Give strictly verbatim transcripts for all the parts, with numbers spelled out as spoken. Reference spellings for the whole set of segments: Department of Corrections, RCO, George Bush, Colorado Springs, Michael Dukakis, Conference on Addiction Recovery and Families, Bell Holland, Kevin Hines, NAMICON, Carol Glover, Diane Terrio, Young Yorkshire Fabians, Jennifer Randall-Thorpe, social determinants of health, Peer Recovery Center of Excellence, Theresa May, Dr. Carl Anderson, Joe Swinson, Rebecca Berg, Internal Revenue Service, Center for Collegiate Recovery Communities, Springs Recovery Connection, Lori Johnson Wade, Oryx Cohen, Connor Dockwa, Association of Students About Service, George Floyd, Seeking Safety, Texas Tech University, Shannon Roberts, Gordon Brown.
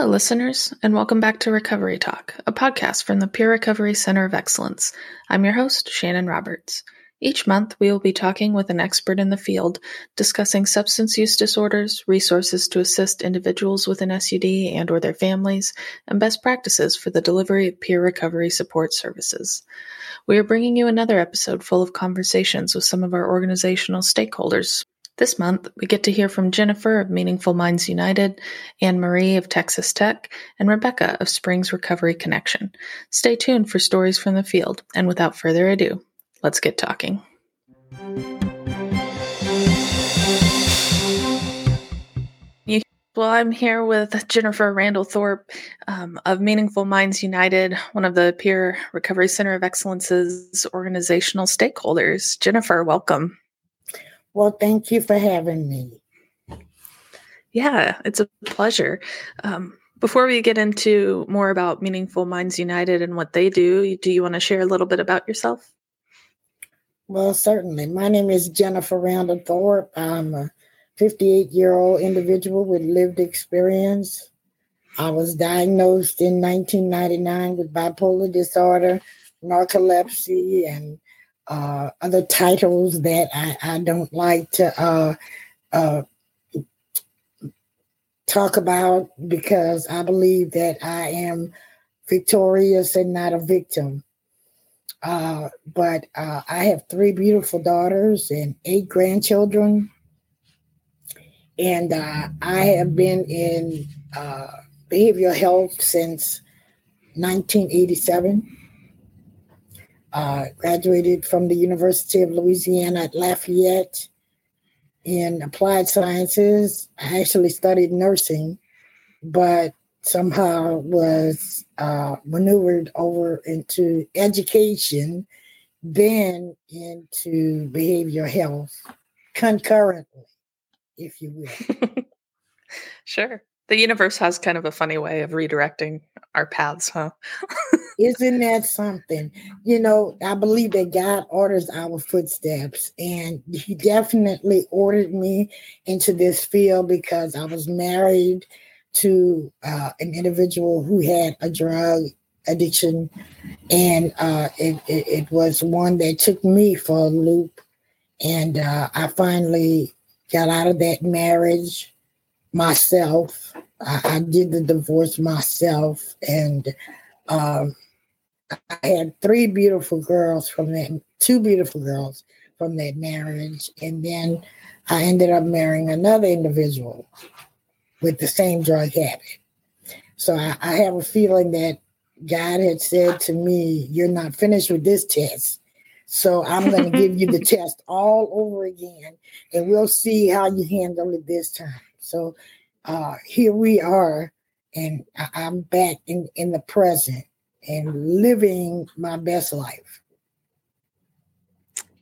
Hello, listeners, and welcome back to Recovery Talk, a podcast from the Peer Recovery Center of Excellence. I'm your host, Shannon Roberts. Each month, we will be talking with an expert in the field, discussing substance use disorders, resources to assist individuals with an S U D and or their families, and best practices for the delivery of peer recovery support services. We are bringing you another episode full of conversations with some of our organizational stakeholders. This month, we get to hear from Jennifer of Meaningful Minds United, Anne-Marie of Texas Tech, and Rebecca of Springs Recovery Connection. Stay tuned for stories from the field, and without further ado, let's get talking. Well, I'm here with Jennifer Randall-Thorpe um, of Meaningful Minds United, one of the Peer Recovery Center of Excellence's organizational stakeholders. Jennifer, welcome. Well, thank you for having me. Yeah, it's a pleasure. Um, before we get into more about Meaningful Minds United and what they do, do you want to share a little bit about yourself? Well, certainly. My name is Jennifer Randall-Thorpe. I'm a fifty-eight-year-old individual with lived experience. I was diagnosed in nineteen ninety-nine with bipolar disorder, narcolepsy, and Uh, other titles that I, I don't like to uh, uh, talk about because I believe that I am victorious and not a victim. Uh, but uh, I have three beautiful daughters and eight grandchildren. And uh, I have been in uh, behavioral health since nineteen eighty-seven. Uh, graduated from the University of Louisiana at Lafayette in applied sciences. I actually studied nursing, but somehow was uh, maneuvered over into education, then into behavioral health concurrently, if you will. Sure. The universe has kind of a funny way of redirecting our paths, huh? Isn't that something? You know, I believe that God orders our footsteps, and he definitely ordered me into this field because I was married to uh, an individual who had a drug addiction, and uh, it, it, it was one that took me for a loop, and uh, I finally got out of that marriage myself. I, I did the divorce myself, and um, I had three beautiful girls from that, two beautiful girls from that marriage, and then I ended up marrying another individual with the same drug habit. So I, I have a feeling that God had said to me, "You're not finished with this test, so I'm going to give you the test all over again, and we'll see how you handle it this time." So uh, here we are, and I- I'm back in, in the present and living my best life.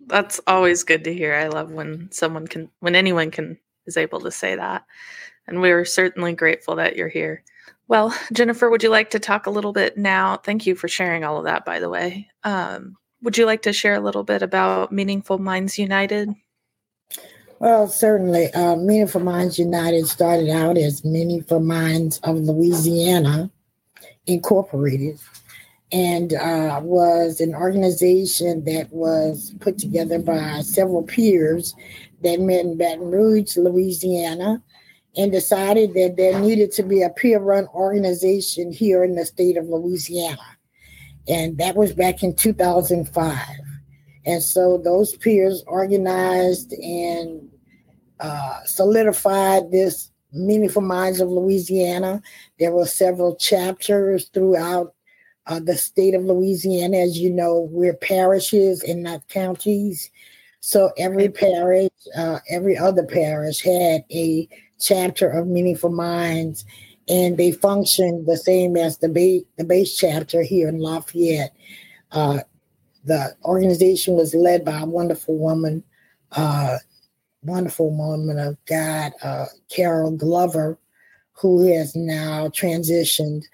That's always good to hear. I love when someone can, when anyone can, is able to say that. And we're certainly grateful that you're here. Well, Jennifer, would you like to talk a little bit now? Thank you for sharing all of that, by the way. Um, would you like to share a little bit about Meaningful Minds United? Well, certainly. Uh, Meaningful Minds United started out as Meaningful Minds of Louisiana Incorporated, and uh, was an organization that was put together by several peers that met in Baton Rouge, Louisiana, and decided that there needed to be a peer-run organization here in the state of Louisiana. And that was back in two thousand five. And so those peers organized and uh, solidified this Meaningful Minds of Louisiana. There were several chapters throughout uh, the state of Louisiana. As you know, we're parishes and not counties. So every parish, uh, every other parish had a chapter of Meaningful Minds, and they functioned the same as the, ba- the base chapter here in Lafayette. Uh, The organization was led by a wonderful woman, uh, wonderful woman of God, uh, Carol Glover, who has now transitioned.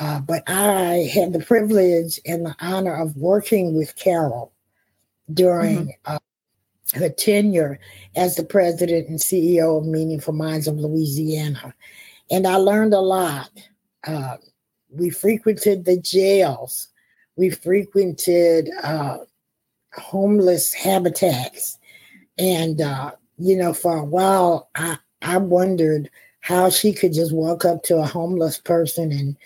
Uh, but I had the privilege and the honor of working with Carol during mm-hmm. uh, her tenure as the president and C E O of Meaningful Minds of Louisiana. And I learned a lot Uh, we frequented the jails. We frequented uh, homeless habitats. And, uh, you know, for a while, I, I wondered how she could just walk up to a homeless person and,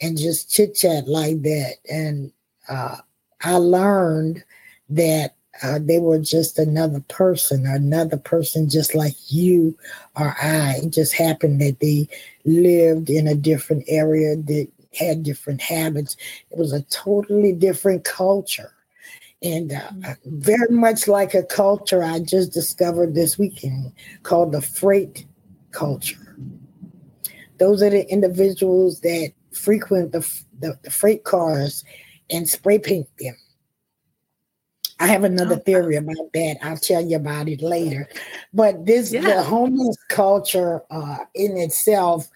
and just chit-chat like that. And uh, I learned that Uh, they were just another person, another person just like you or I. It just happened that they lived in a different area that had different habits. It was a totally different culture. And uh, mm-hmm. very much like a culture I just discovered this weekend called the freight culture. Those are the individuals that frequent the, the, the freight cars and spray paint them. I have another theory about that. I'll tell you about it later. But this yeah. the homeless culture uh, in itself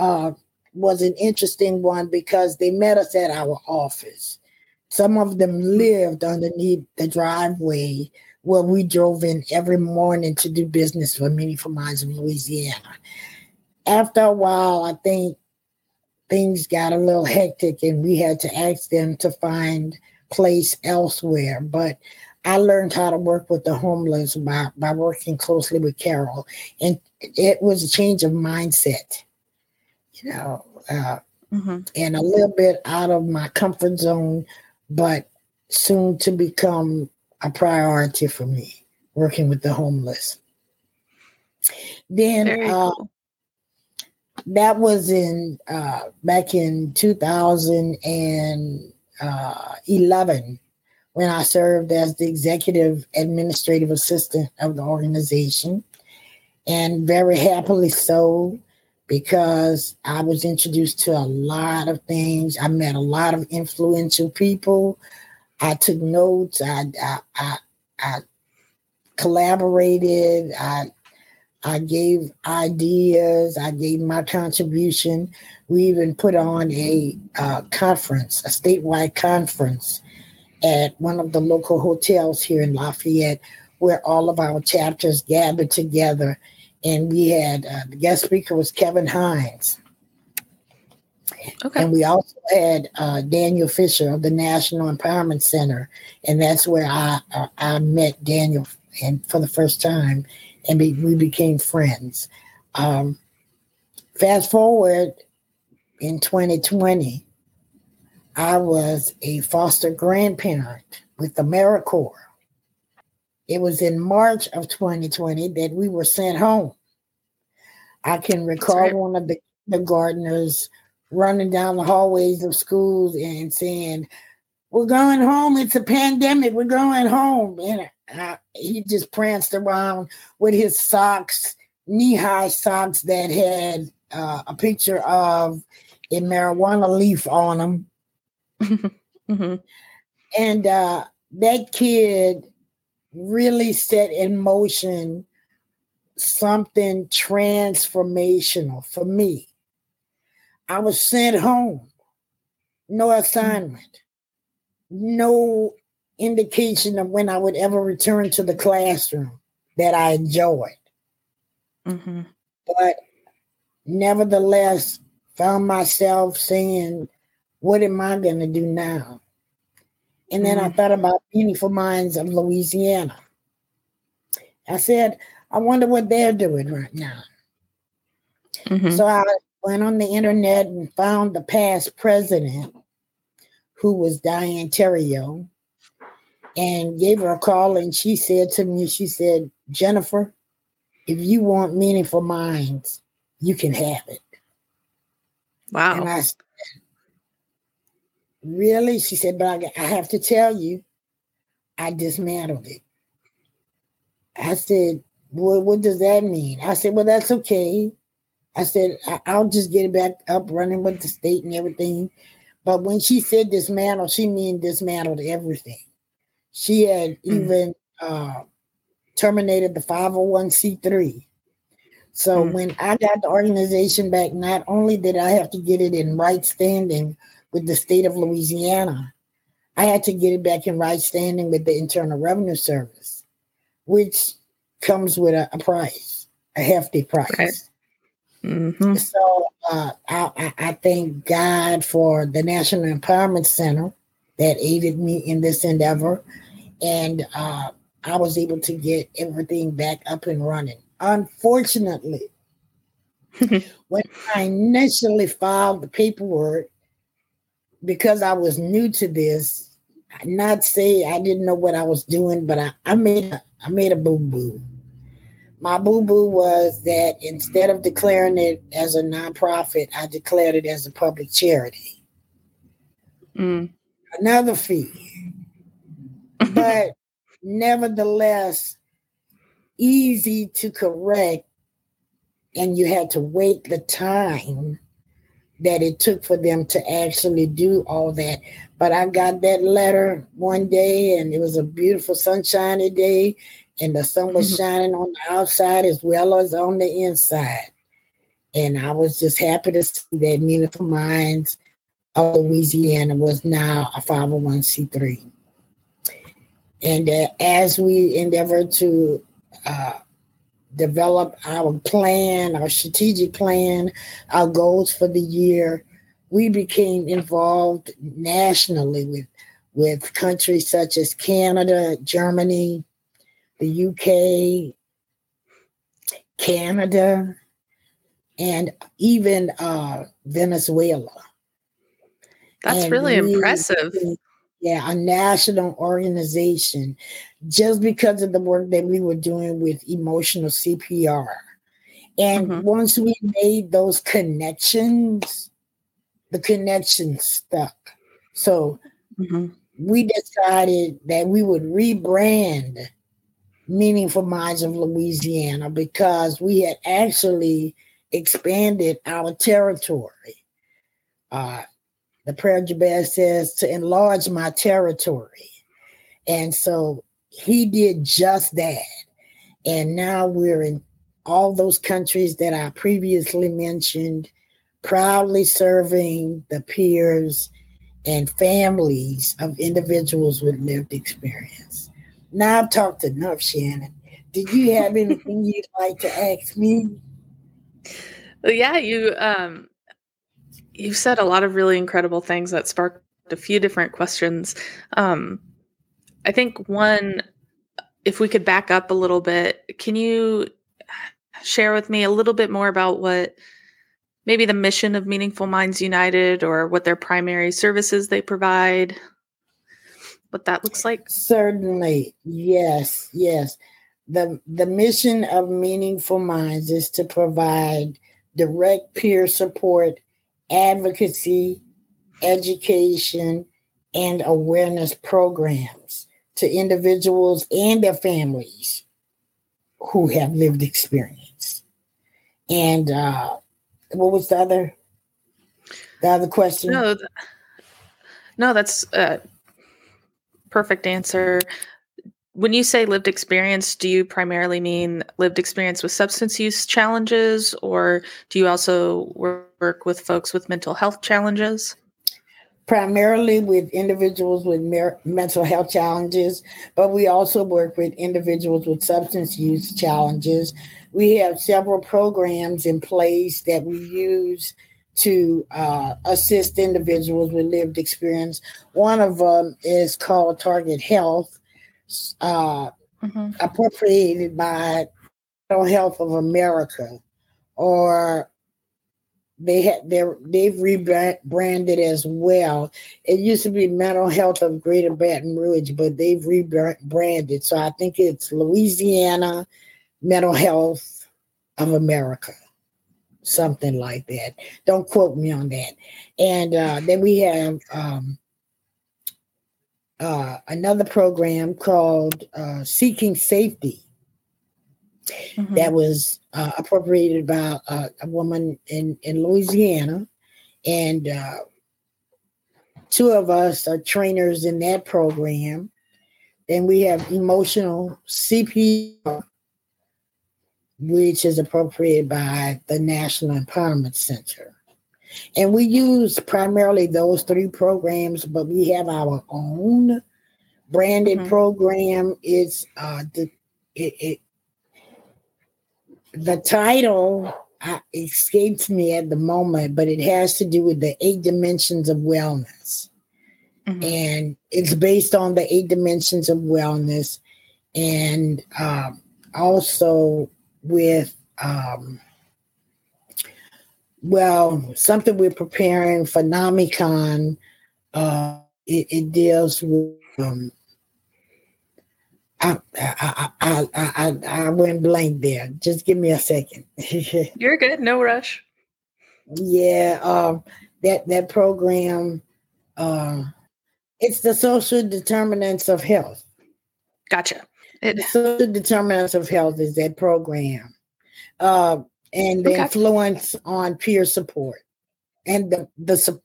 uh, was an interesting one because they met us at our office. Some of them lived underneath the driveway where we drove in every morning to do business for Meaningful Minds in Louisiana. After a while, I think things got a little hectic and we had to ask them to find place elsewhere, but I learned how to work with the homeless by, by working closely with Carol, and it was a change of mindset, you know, uh, mm-hmm. and a little bit out of my comfort zone, but soon to become a priority for me, working with the homeless. Then Very uh, cool. that was in uh, back in two thousand and Uh, eleven, when I served as the executive administrative assistant of the organization, and very happily so, because I was introduced to a lot of things. I met a lot of influential people. I took notes. I I I, I collaborated. I I gave ideas. I gave my contribution. We even put on a uh, conference, a statewide conference at one of the local hotels here in Lafayette, where all of our chapters gathered together. And we had, uh, the guest speaker was Kevin Hines. Okay. And we also had uh, Daniel Fisher of the National Empowerment Center. And that's where I, uh, I met Daniel and for the first time. And be, we became friends. Um, fast forward in twenty twenty, I was a foster grandparent with AmeriCorps. It was in March of twenty twenty that we were sent home. I can recall right. one of the kindergartners running down the hallways of schools and saying, "We're going home. It's a pandemic. We're going home." And I, he just pranced around with his socks, knee-high socks that had uh, a picture of a marijuana leaf on them. mm-hmm. And uh, that kid really set in motion something transformational for me. I was sent home. No assignment. Mm-hmm. No indication of when I would ever return to the classroom that I enjoyed. Mm-hmm. But nevertheless, found myself saying, what am I going to do now? And then mm-hmm. I thought about Meaningful Minds of Louisiana. I said, I wonder what they're doing right now. Mm-hmm. So I went on the internet and found the past president, who was Diane Terrio, and gave her a call. And she said to me, she said, "Jennifer, if you want Meaningful Minds, you can have it." Wow. And I said, "Really?" She said, "But I, I have to tell you, I dismantled it." I said, well, what does that mean? I said, "Well, that's okay." I said, I, I'll just get it back up running with the state and everything. But when she said dismantle, she mean dismantled everything. She had even uh, terminated the five oh one c three. So mm-hmm. when I got the organization back, not only did I have to get it in right standing with the state of Louisiana, I had to get it back in right standing with the Internal Revenue Service, which comes with a, a price, a hefty price. Okay. Mm-hmm. So uh, I, I thank God for the National Empowerment Center that aided me in this endeavor. And uh, I was able to get everything back up and running. Unfortunately, when I initially filed the paperwork, because I was new to this, not say I didn't know what I was doing, but I, I made a, I made a boo-boo. My boo-boo was that instead of declaring it as a nonprofit, I declared it as a public charity. Mm. Another fee. But nevertheless, easy to correct, and you had to wait the time that it took for them to actually do all that. But I got that letter one day, and it was a beautiful sunshiny day, and the sun was mm-hmm. shining on the outside as well as on the inside. And I was just happy to see that Meaningful Minds of Louisiana was now a five oh one c three. And uh, as we endeavor to uh, develop our plan, our strategic plan, our goals for the year, we became involved nationally with, with countries such as Canada, Germany, the U K, Canada, and even uh, Venezuela. That's and really we, impressive. Yeah, a national organization, just because of the work that we were doing with emotional C P R. And mm-hmm. once we made those connections, the connections stuck. So mm-hmm. we decided that we would rebrand Meaningful Minds of Louisiana, because we had actually expanded our territory. Uh, the prayer Jabez says to enlarge my territory. And so he did just that. And now we're in all those countries that I previously mentioned, proudly serving the peers and families of individuals with lived experience. Now I've talked enough, Shannon. Did you have anything you'd like to ask me? Well, yeah, you um, you've said a lot of really incredible things that sparked a few different questions. Um, I think one, if we could back up a little bit, can you share with me a little bit more about what maybe the mission of Meaningful Minds United, or what their primary services they provide? What that looks like? Certainly. Yes, yes. The the mission of Meaningful Minds is to provide direct peer support, advocacy, education, and awareness programs to individuals and their families who have lived experience. And uh, what was the other, the other question? No, th- no that's... Uh, Perfect answer. When you say lived experience, do you primarily mean lived experience with substance use challenges, or do you also work with folks with mental health challenges? Primarily with individuals with mer- mental health challenges, but we also work with individuals with substance use challenges. We have several programs in place that we use to uh, assist individuals with lived experience. One of them is called Target Health, uh, mm-hmm. appropriated by Mental Health of America, or they ha- they've rebranded as well. It used to be Mental Health of Greater Baton Rouge, but they've rebranded. So I think it's Louisiana Mental Health of America, something like that. Don't quote me on that. And uh, then we have um, uh, another program called uh, Seeking Safety mm-hmm. that was uh, appropriated by uh, a woman in, in Louisiana. And uh, two of us are trainers in that program. Then we have emotional C P R, which is appropriated by the National Empowerment Center. And we use primarily those three programs, but we have our own branded mm-hmm. program. It's uh, the, it, it, the title I, escapes me at the moment, but it has to do with the eight dimensions of wellness. Mm-hmm. And it's based on the eight dimensions of wellness, and um, also with, um, well, something we're preparing for NAMICON. Uh, it, it deals with, um, I, I, I, I, I went blank there. Just give me a second. You're good. No rush. Yeah. Um, that, that program, uh, it's the social determinants of health. Gotcha. It, the social determinants of health is that program. Uh, and the okay. influence on peer support, and the, the,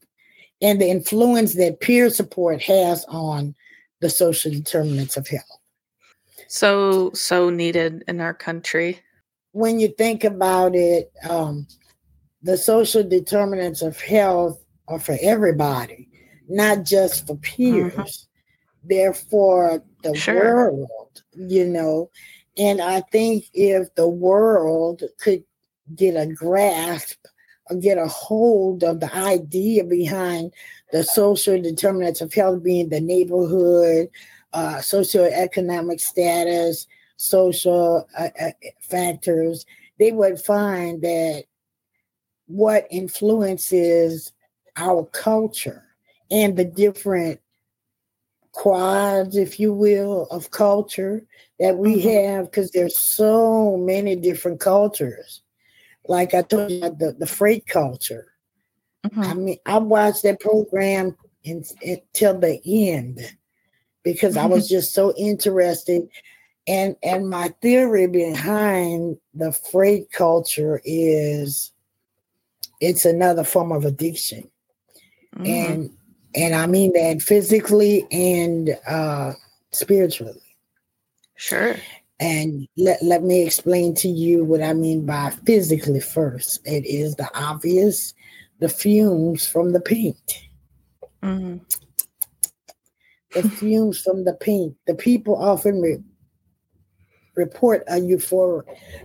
and the influence that peer support has on the social determinants of health. So, so needed in our country. When you think about it, um, the social determinants of health are for everybody, not just for peers. Mm-hmm. They're for the sure. world, you know. And I think if the world could get a grasp or get a hold of the idea behind the social determinants of health being the neighborhood, uh, socioeconomic status, social uh, uh, factors, they would find that what influences our culture and the different quads, if you will, of culture that we mm-hmm. have, because there's so many different cultures. Like I told you, the, the freight culture. Mm-hmm. I mean, I watched that program until the end because mm-hmm. I was just so interested. And, and my theory behind the freight culture is it's another form of addiction. Mm-hmm. And, and I mean that physically and uh, spiritually. Sure. And let, let me explain to you what I mean by physically first. It is the obvious, the fumes from the paint. Mm-hmm. The fumes from the paint. The people often re- report a euphoric,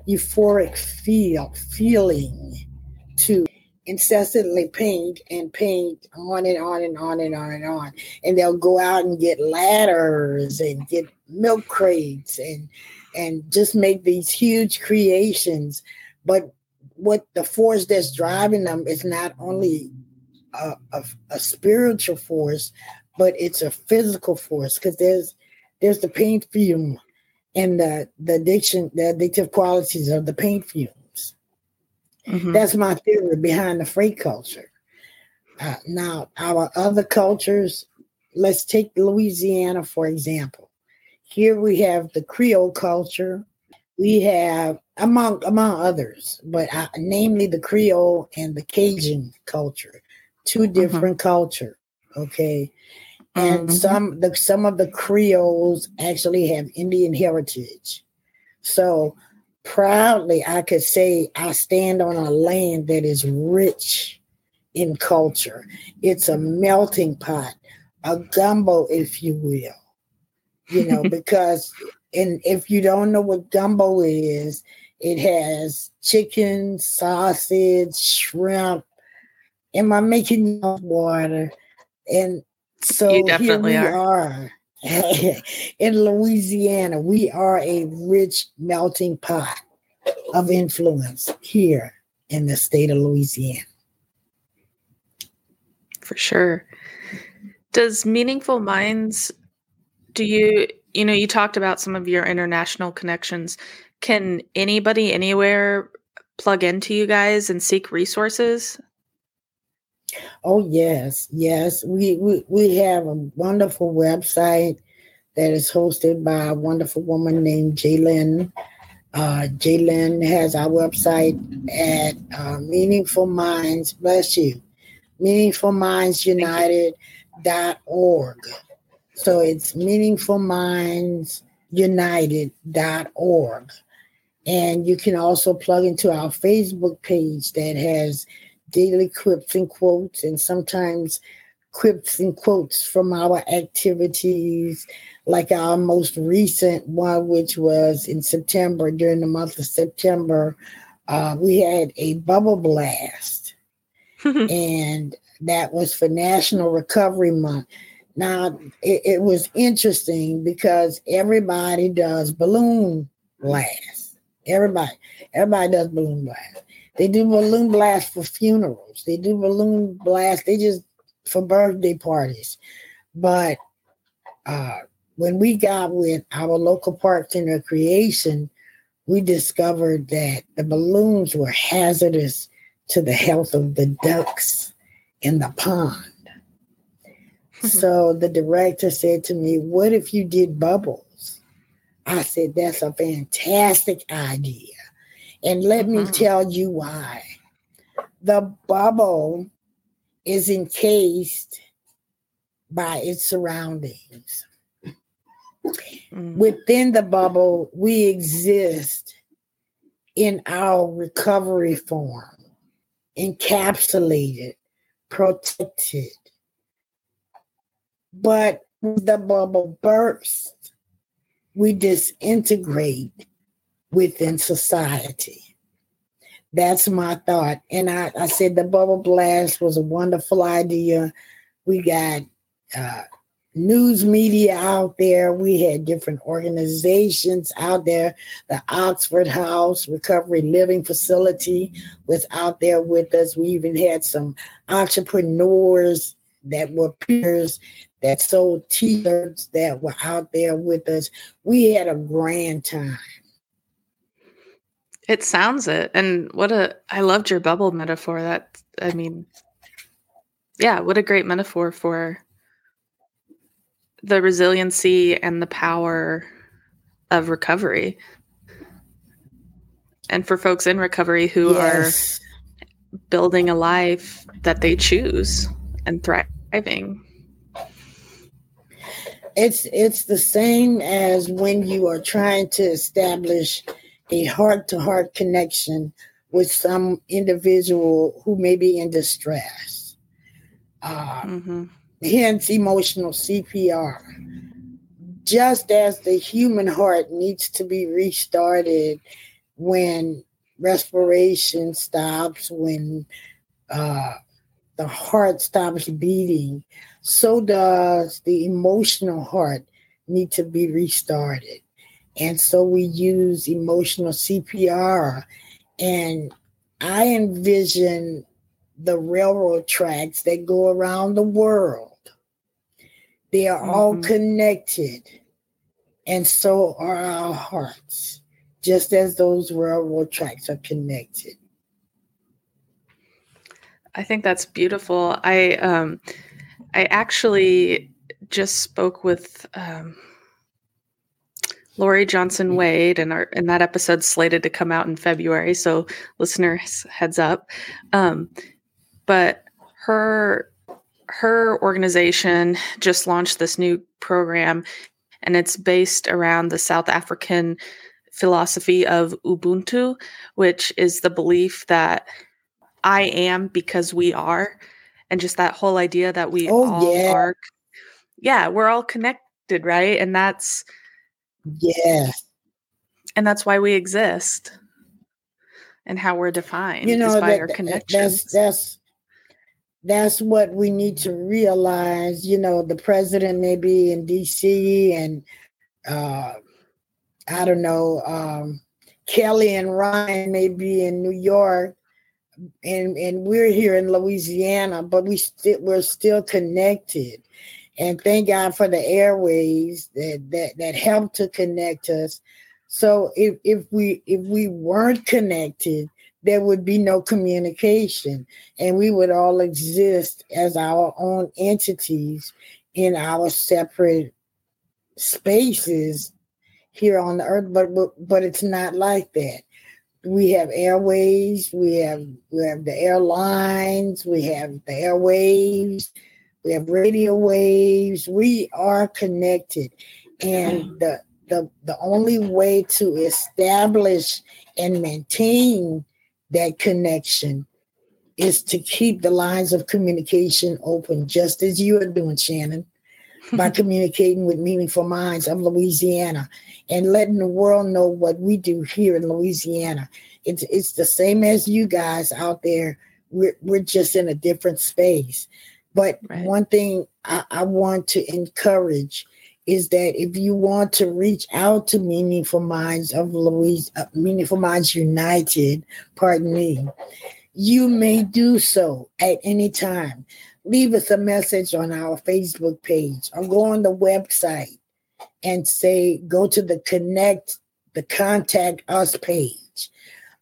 euphoric feel, feeling to incessantly paint and paint on and on and on and on and on. And they'll go out and get ladders and get milk crates and and just make these huge creations. But what the force that's driving them is not only a, a, a spiritual force, but it's a physical force, because there's there's the paint fume and the, the addiction, the addictive qualities of the paint fumes. Mm-hmm. That's my theory behind the freight culture. Uh, now, our other cultures, let's take Louisiana, for example. Here we have the Creole culture. We have, among among others, but I, namely the Creole and the Cajun culture, two different mm-hmm. culture, okay? And mm-hmm. some the, some of the Creoles actually have Indian heritage. So proudly, I could say I stand on a land that is rich in culture. It's a melting pot, a gumbo, if you will. You know, because and if you don't know what gumbo is, it has chicken, sausage, shrimp. Am I making up water? And so you definitely here we are, are. in Louisiana. We are a rich melting pot of influence here in the state of Louisiana. For sure. Does Meaningful Minds... Do you, you know, you talked about some of your international connections. Can anybody anywhere plug into you guys and seek resources? Oh, yes. Yes. We, we, we have a wonderful website that is hosted by a wonderful woman named Jalen. Uh, Jalen has our website at uh, Meaningful Minds, bless you, meaningful minds united dot org. So it's meaningful minds united dot org. And you can also plug into our Facebook page that has daily quips and quotes, and sometimes quips and quotes from our activities, like our most recent one, which was in September, during the month of September, uh, we had a bubble blast, and that was for National Recovery Month. Now, it, it was interesting because everybody does balloon blasts. Everybody, everybody does balloon blasts. They do balloon blasts for funerals. They do balloon blasts. They just for birthday parties. But uh, when we got with our local parks and recreation, we discovered that the balloons were hazardous to the health of the ducks in the pond. So the director said to me, what if you did bubbles? I said, that's a fantastic idea. And let me tell you why. The bubble is encased by its surroundings. Mm. Within the bubble, we exist in our recovery form, encapsulated, protected. But the bubble bursts, we disintegrate within society. That's my thought. And I, I said the bubble blast was a wonderful idea. We got uh, news media out there. We had different organizations out there. The Oxford House Recovery Living Facility was out there with us. We even had some entrepreneurs that were peers that sold T-shirts that were out there with us. We had a grand time. It sounds it. And what a, I loved your bubble metaphor. That, I mean, yeah, what a great metaphor for the resiliency and the power of recovery. And for folks in recovery who yes. are building a life that they choose and thriving. It's it's the same as when you are trying to establish a heart-to-heart connection with some individual who may be in distress. Uh, mm-hmm. Hence, emotional C P R. Just as the human heart needs to be restarted when respiration stops, when uh, the heart stops beating, so does the emotional heart need to be restarted. And so we use emotional C P R. And I envision the railroad tracks that go around the world. They are mm-hmm. all connected. And so are our hearts, just as those railroad tracks are connected. I think that's beautiful. I um, I actually just spoke with um, Lori Johnson Wade, and our and that episode's slated to come out in February. So, listeners, heads up. Um, but her her organization just launched this new program, and it's based around the South African philosophy of Ubuntu, which is the belief that I am because we are, and just that whole idea that we oh, all yeah. are. Yeah, we're all connected, right? And that's yeah, and that's why we exist, and how we're defined you know, is by that, our connections. That's, that's that's what we need to realize. You know, the president may be in D C and uh, I don't know, um, Kelly and Ryan may be in New York. And and we're here in Louisiana, but we st- we're still connected. And thank God for the airways that, that, that help to connect us. So if, if we if we weren't connected, there would be no communication. And we would all exist as our own entities in our separate spaces here on the earth. But but, but it's not like that. We have airways, we have we have the airlines, we have the airwaves, we have radio waves. We are connected. And the the the only way to establish and maintain that connection is to keep the lines of communication open, just as you are doing, Shannon, by communicating with Meaningful Minds of Louisiana and letting the world know what we do here in Louisiana. It's, it's the same as you guys out there. We're, we're just in a different space. But right. one thing I, I want to encourage is that if you want to reach out to Meaningful Minds of Louis, uh, Meaningful Minds United, pardon me, you may do so at any time. Leave us a message on our Facebook page or go on the website and say, go to the connect, the contact us page.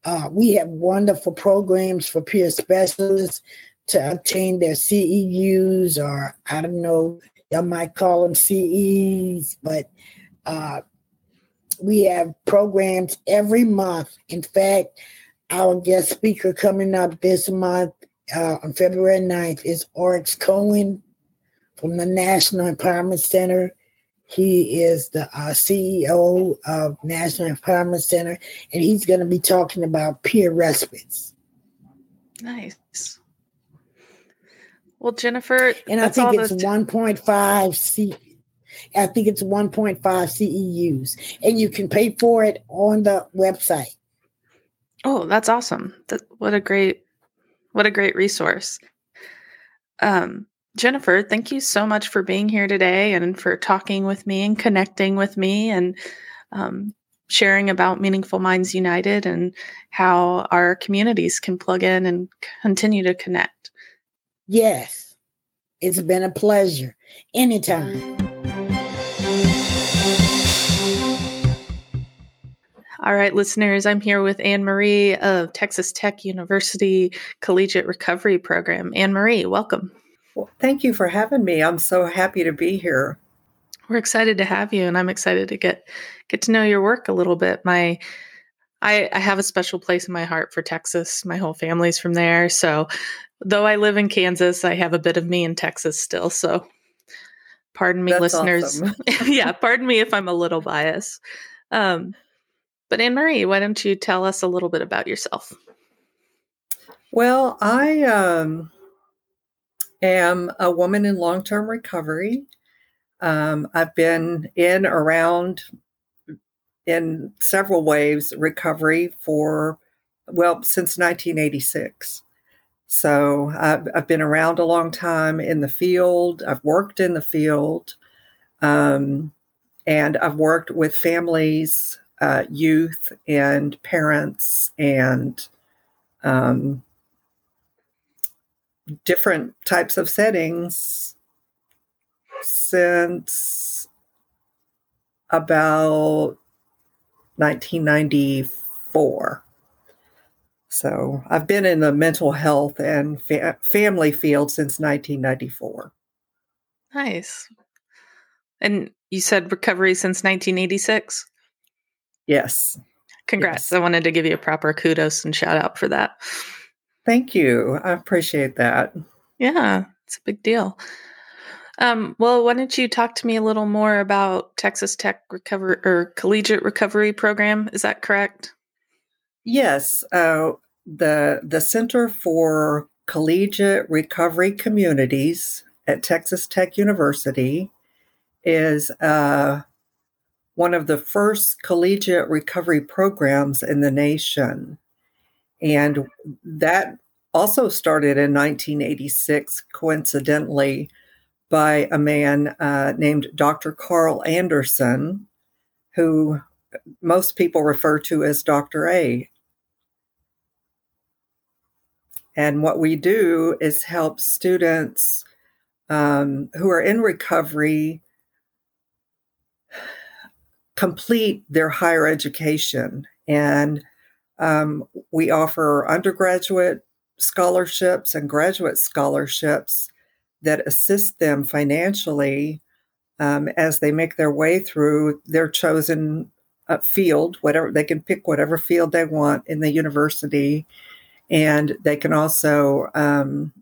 Uh, we have wonderful programs for peer specialists to obtain their C E Us, or I don't know, I might call them C Es, but uh, we have programs every month. In fact, our guest speaker coming up this month uh, on February ninth is Oryx Cohen from the National Empowerment Center. He is the uh, C E O of National Empowerment Center, and he's going to be talking about peer respites. Nice. Well, Jennifer, and I think it's one point five C. I think it's one point five C E Us, and you can pay for it on the website. Oh, that's awesome! That, what a great, what a great resource. Um, Jennifer, thank you so much for being here today and for talking with me and connecting with me and um, sharing about Meaningful Minds United and how our communities can plug in and continue to connect. Yes, it's been a pleasure. Anytime. All right, listeners, I'm here with Anne-Marie of Texas Tech University Collegiate Recovery Program. Anne-Marie, welcome. Well, thank you for having me. I'm so happy to be here. We're excited to have you, and I'm excited to get get to know your work a little bit. My, I, I have a special place in my heart for Texas. My whole family's from there. So though I live in Kansas, I have a bit of me in Texas still. So pardon me, That's listeners. Awesome. Yeah, pardon me if I'm a little biased. Um, but Anne-Marie, why don't you tell us a little bit about yourself? Well, I... Um... I am a woman in long-term recovery. Um, I've been in, around, in several waves, recovery for, well, since nineteen eighty-six. So I've, I've been around a long time in the field. I've worked in the field. Um, and I've worked with families, uh, youth, and parents, and um different types of settings since about nineteen ninety-four. So I've been in the mental health and fa- family field since nineteen ninety-four. Nice. And you said recovery since nineteen eighty-six? Yes. Congrats. Yes. I wanted to give you a proper kudos and shout out for that. Thank you. I appreciate that. Yeah, it's a big deal. Um, well, why don't you talk to me a little more about Texas Tech Recovery or Collegiate Recovery Program? Is that correct? Yes. Uh, the the Center for Collegiate Recovery Communities at Texas Tech University is uh, one of the first collegiate recovery programs in the nation. And that also started in nineteen eighty-six, coincidentally, by a man uh, named Doctor Carl Anderson, who most people refer to as Doctor A. And what we do is help students um, who are in recovery complete their higher education. And Um, we offer undergraduate scholarships and graduate scholarships that assist them financially um, as they make their way through their chosen uh, field. Whatever they can pick, whatever field they want in the university, and they can also um,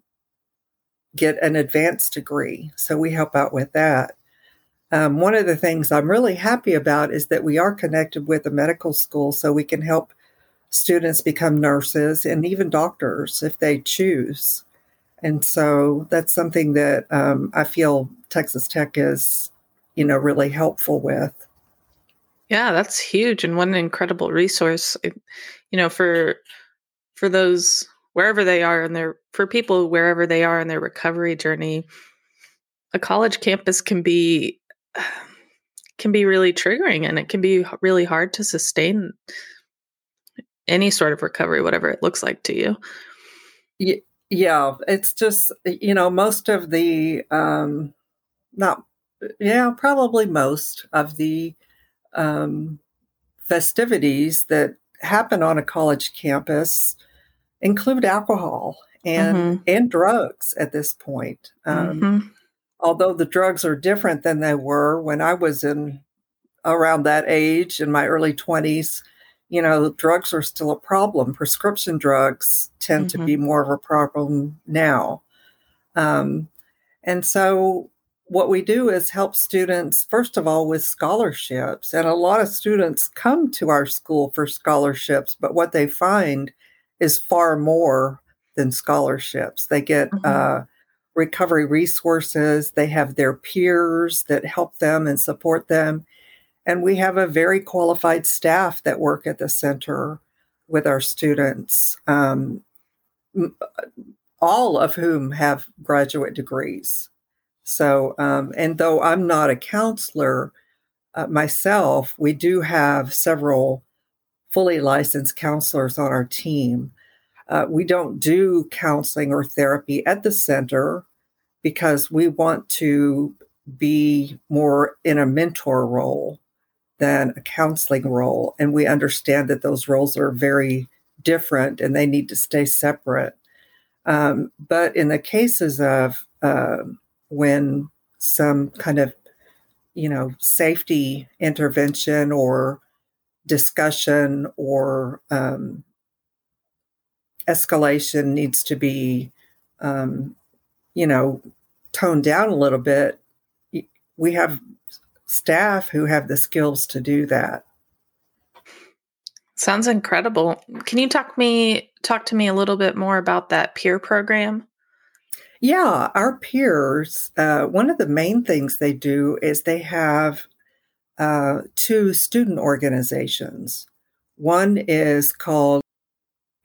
get an advanced degree. So we help out with that. Um, one of the things I'm really happy about is that we are connected with a medical school, so we can help students become nurses and even doctors if they choose. And so that's something that um, I feel Texas Tech is, you know, really helpful with. Yeah, that's huge. And what an incredible resource. It, you know, for for those wherever they are in their, for people wherever they are in their recovery journey, a college campus can be can be really triggering, and it can be really hard to sustain any sort of recovery, whatever it looks like to you. Yeah, it's just, you know, most of the, um, not, yeah, probably most of the um, festivities that happen on a college campus include alcohol and mm-hmm. and drugs at this point. Um, mm-hmm. Although the drugs are different than they were when I was in around that age in my early twenties, you know, drugs are still a problem. Prescription drugs tend mm-hmm. to be more of a problem now. Um, and so what we do is help students, first of all, with scholarships. And a lot of students come to our school for scholarships, but what they find is far more than scholarships. They get mm-hmm. uh, recovery resources. They have their peers that help them and support them. And we have a very qualified staff that work at the center with our students, um, all of whom have graduate degrees. So, um, and though I'm not a counselor uh, myself, we do have several fully licensed counselors on our team. Uh, we don't do counseling or therapy at the center because we want to be more in a mentor role than a counseling role. And we understand that those roles are very different and they need to stay separate. Um, but in the cases of uh, when some kind of, you know, safety intervention or discussion or um, escalation needs to be, um, you know, toned down a little bit, we have staff who have the skills to do that. Sounds incredible. Can you talk me talk to me a little bit more about that peer program? Yeah, our peers, uh, one of the main things they do is they have uh, two student organizations. One is called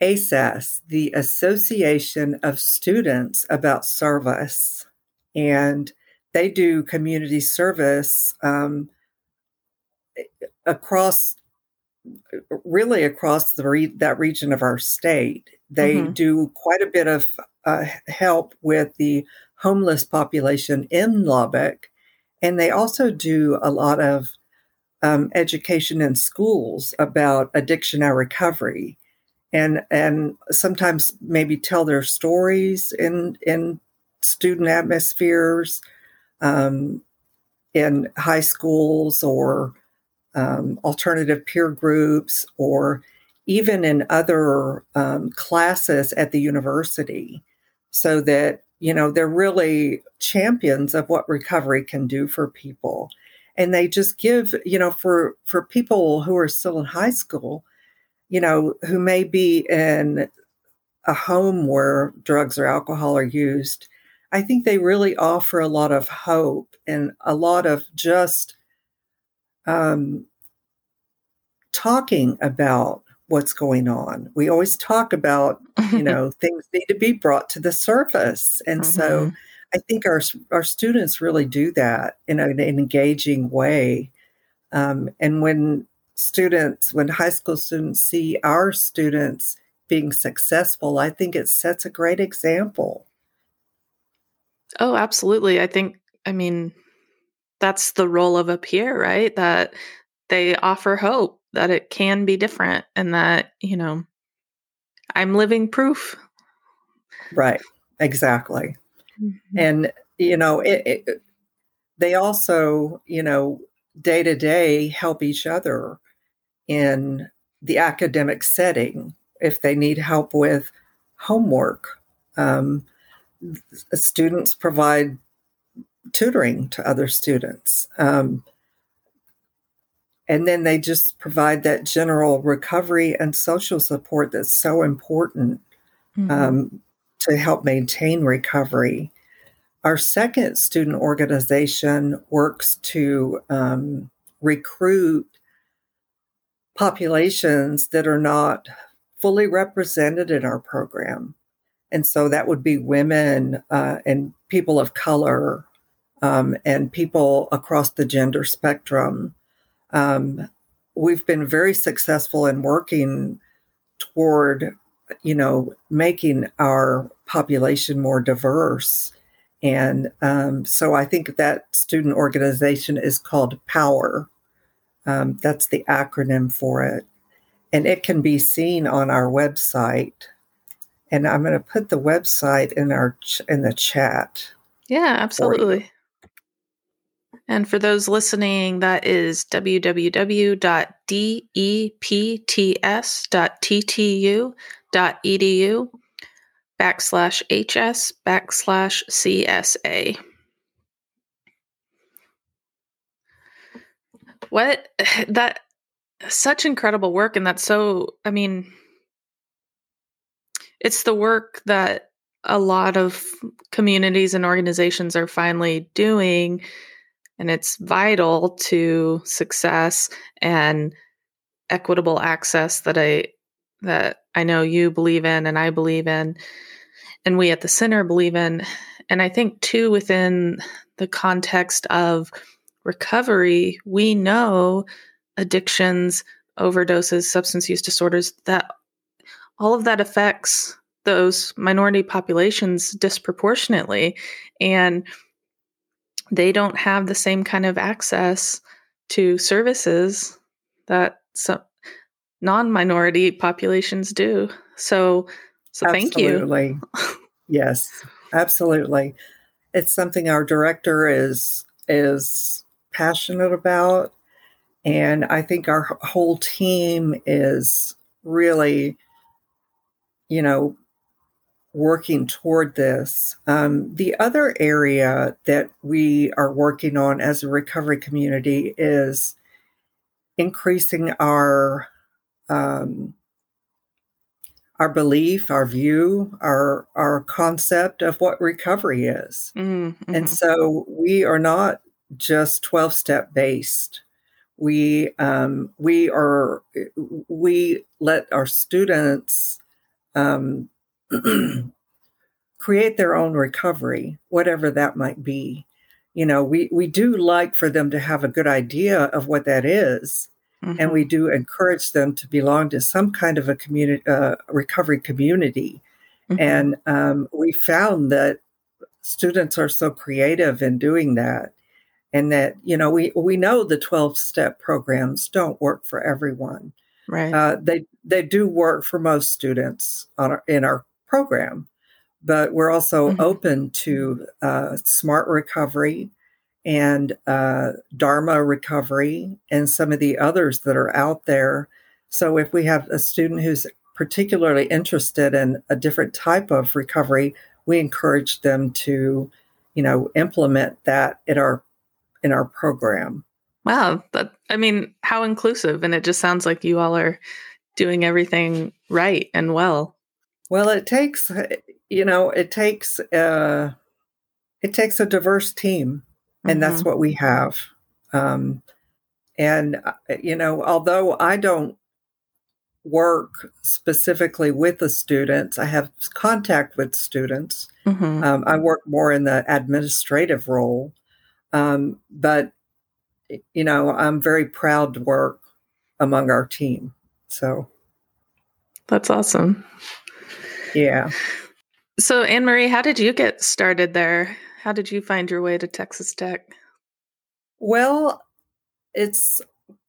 A S A S, the Association of Students About Service, and they do community service um, across, really across the re- that region of our state. They mm-hmm. do quite a bit of uh, help with the homeless population in Lubbock. And they also do a lot of um, education in schools about addiction and recovery. And and sometimes maybe tell their stories in in student atmospheres, Um, in high schools or um, alternative peer groups, or even in other um, classes at the university, so that, you know, they're really champions of what recovery can do for people. And they just give, you know, for, for people who are still in high school, you know, who may be in a home where drugs or alcohol are used, I think they really offer a lot of hope and a lot of just um, talking about what's going on. We always talk about, you know, things need to be brought to the surface. And mm-hmm. so I think our our students really do that in an engaging way. Um, and when students, when high school students see our students being successful, I think it sets a great example. Oh, absolutely. I think, I mean, that's the role of a peer, right? That they offer hope, that it can be different, and that, you know, I'm living proof. Right. Exactly. Mm-hmm. And, you know, it, it, they also, you know, day to day help each other in the academic setting if they need help with homework. Um, Students provide tutoring to other students. Um, and then they just provide that general recovery and social support that's so important um, mm-hmm. to help maintain recovery. Our second student organization works to um, recruit populations that are not fully represented in our program. And so that would be women uh, and people of color um, and people across the gender spectrum. Um, we've been very successful in working toward, you know, making our population more diverse. And um, so I think that student organization is called POWER. Um, that's the acronym for it. And it can be seen on our website. And I'm going to put the website in our ch- in the chat. Yeah, absolutely. And for those listening, that is w w w dot d e p t s dot t t u dot e d u backslash hs backslash csa. What that such incredible work, and that's so, I mean, it's the work that a lot of communities and organizations are finally doing, and it's vital to success and equitable access that I that I know you believe in and I believe in and we at the center believe in. And I think too, within the context of recovery, we know addictions, overdoses, substance use disorders, that all of that affects those minority populations disproportionately, and they don't have the same kind of access to services that some non-minority populations do. So, so thank you. Absolutely. Yes, absolutely. It's something our director is is passionate about, and I think our whole team is really, you know, working toward this. Um, the other area that we are working on as a recovery community is increasing our um, our belief, our view, our our concept of what recovery is. Mm-hmm. And so we are not just twelve-step based. We um, we are we let our students Um, create their own recovery, whatever that might be. You know, we, we do like for them to have a good idea of what that is. Mm-hmm. And we do encourage them to belong to some kind of a community, uh, recovery community. Mm-hmm. And um, we found that students are so creative in doing that. And that, you know, we, we know the twelve-step programs don't work for everyone. Right. Uh, they they do work for most students on our, in our program, but we're also mm-hmm. open to uh, SMART Recovery and uh, Dharma Recovery and some of the others that are out there. So if we have a student who's particularly interested in a different type of recovery, we encourage them to, you know, implement that in our in our program. Wow. That, I mean, how inclusive. And it just sounds like you all are doing everything right and well. Well, it takes, you know, it takes, uh, it takes a diverse team, and mm-hmm. that's what we have. Um, and, you know, although I don't work specifically with the students, I have contact with students. Mm-hmm. Um, I work more in the administrative role. Um, but you know, I'm very proud to work among our team. So that's awesome. Yeah. So Anne-Marie, how did you get started there? How did you find your way to Texas Tech? Well, it's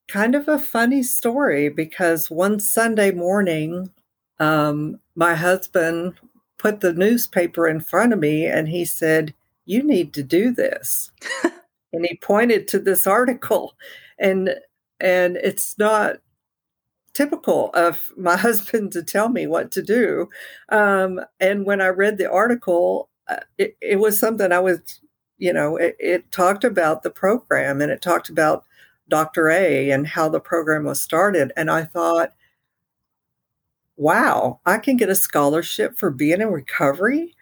kind of a funny story because one Sunday morning, um, my husband put the newspaper in front of me and he said, "You need to do this." And he pointed to this article, and and it's not typical of my husband to tell me what to do. Um, and when I read the article, it, it was something I was, you know, it, it talked about the program, and it talked about Doctor A and how the program was started. And I thought, wow, I can get a scholarship for being in recovery.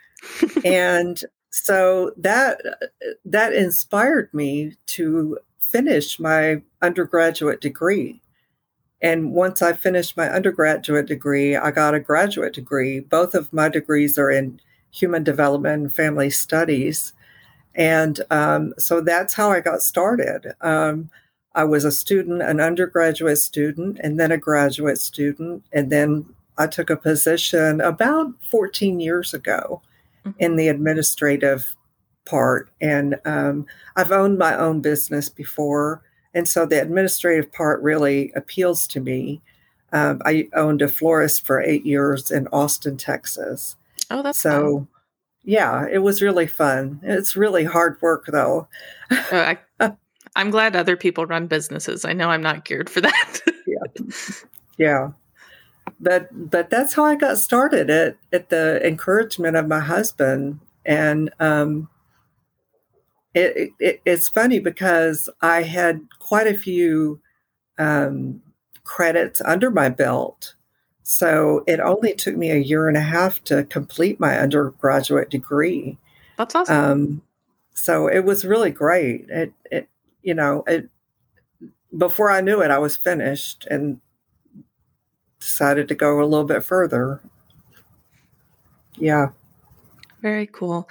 And so that that inspired me to finish my undergraduate degree. And once I finished my undergraduate degree, I got a graduate degree. Both of my degrees are in human development and family studies. And um, so that's how I got started. Um, I was a student, an undergraduate student, and then a graduate student. And then I took a position about fourteen years ago mm-hmm. in the administrative part. And um, I've owned my own business before. And so the administrative part really appeals to me. Um, I owned a florist for eight years in Austin, Texas. Oh, that's so fun. Yeah, it was really fun. It's really hard work, though. Oh, I, I'm glad other people run businesses. I know I'm not geared for that. yeah. yeah. But but that's how I got started, at, at the encouragement of my husband. And um, it, it it's funny because I had quite a few um, credits under my belt. So it only took me a year and a half to complete my undergraduate degree. That's awesome. Um, so it was really great. It, it, you know, it, before I knew it, I was finished and decided to go a little bit further. Yeah. Very cool.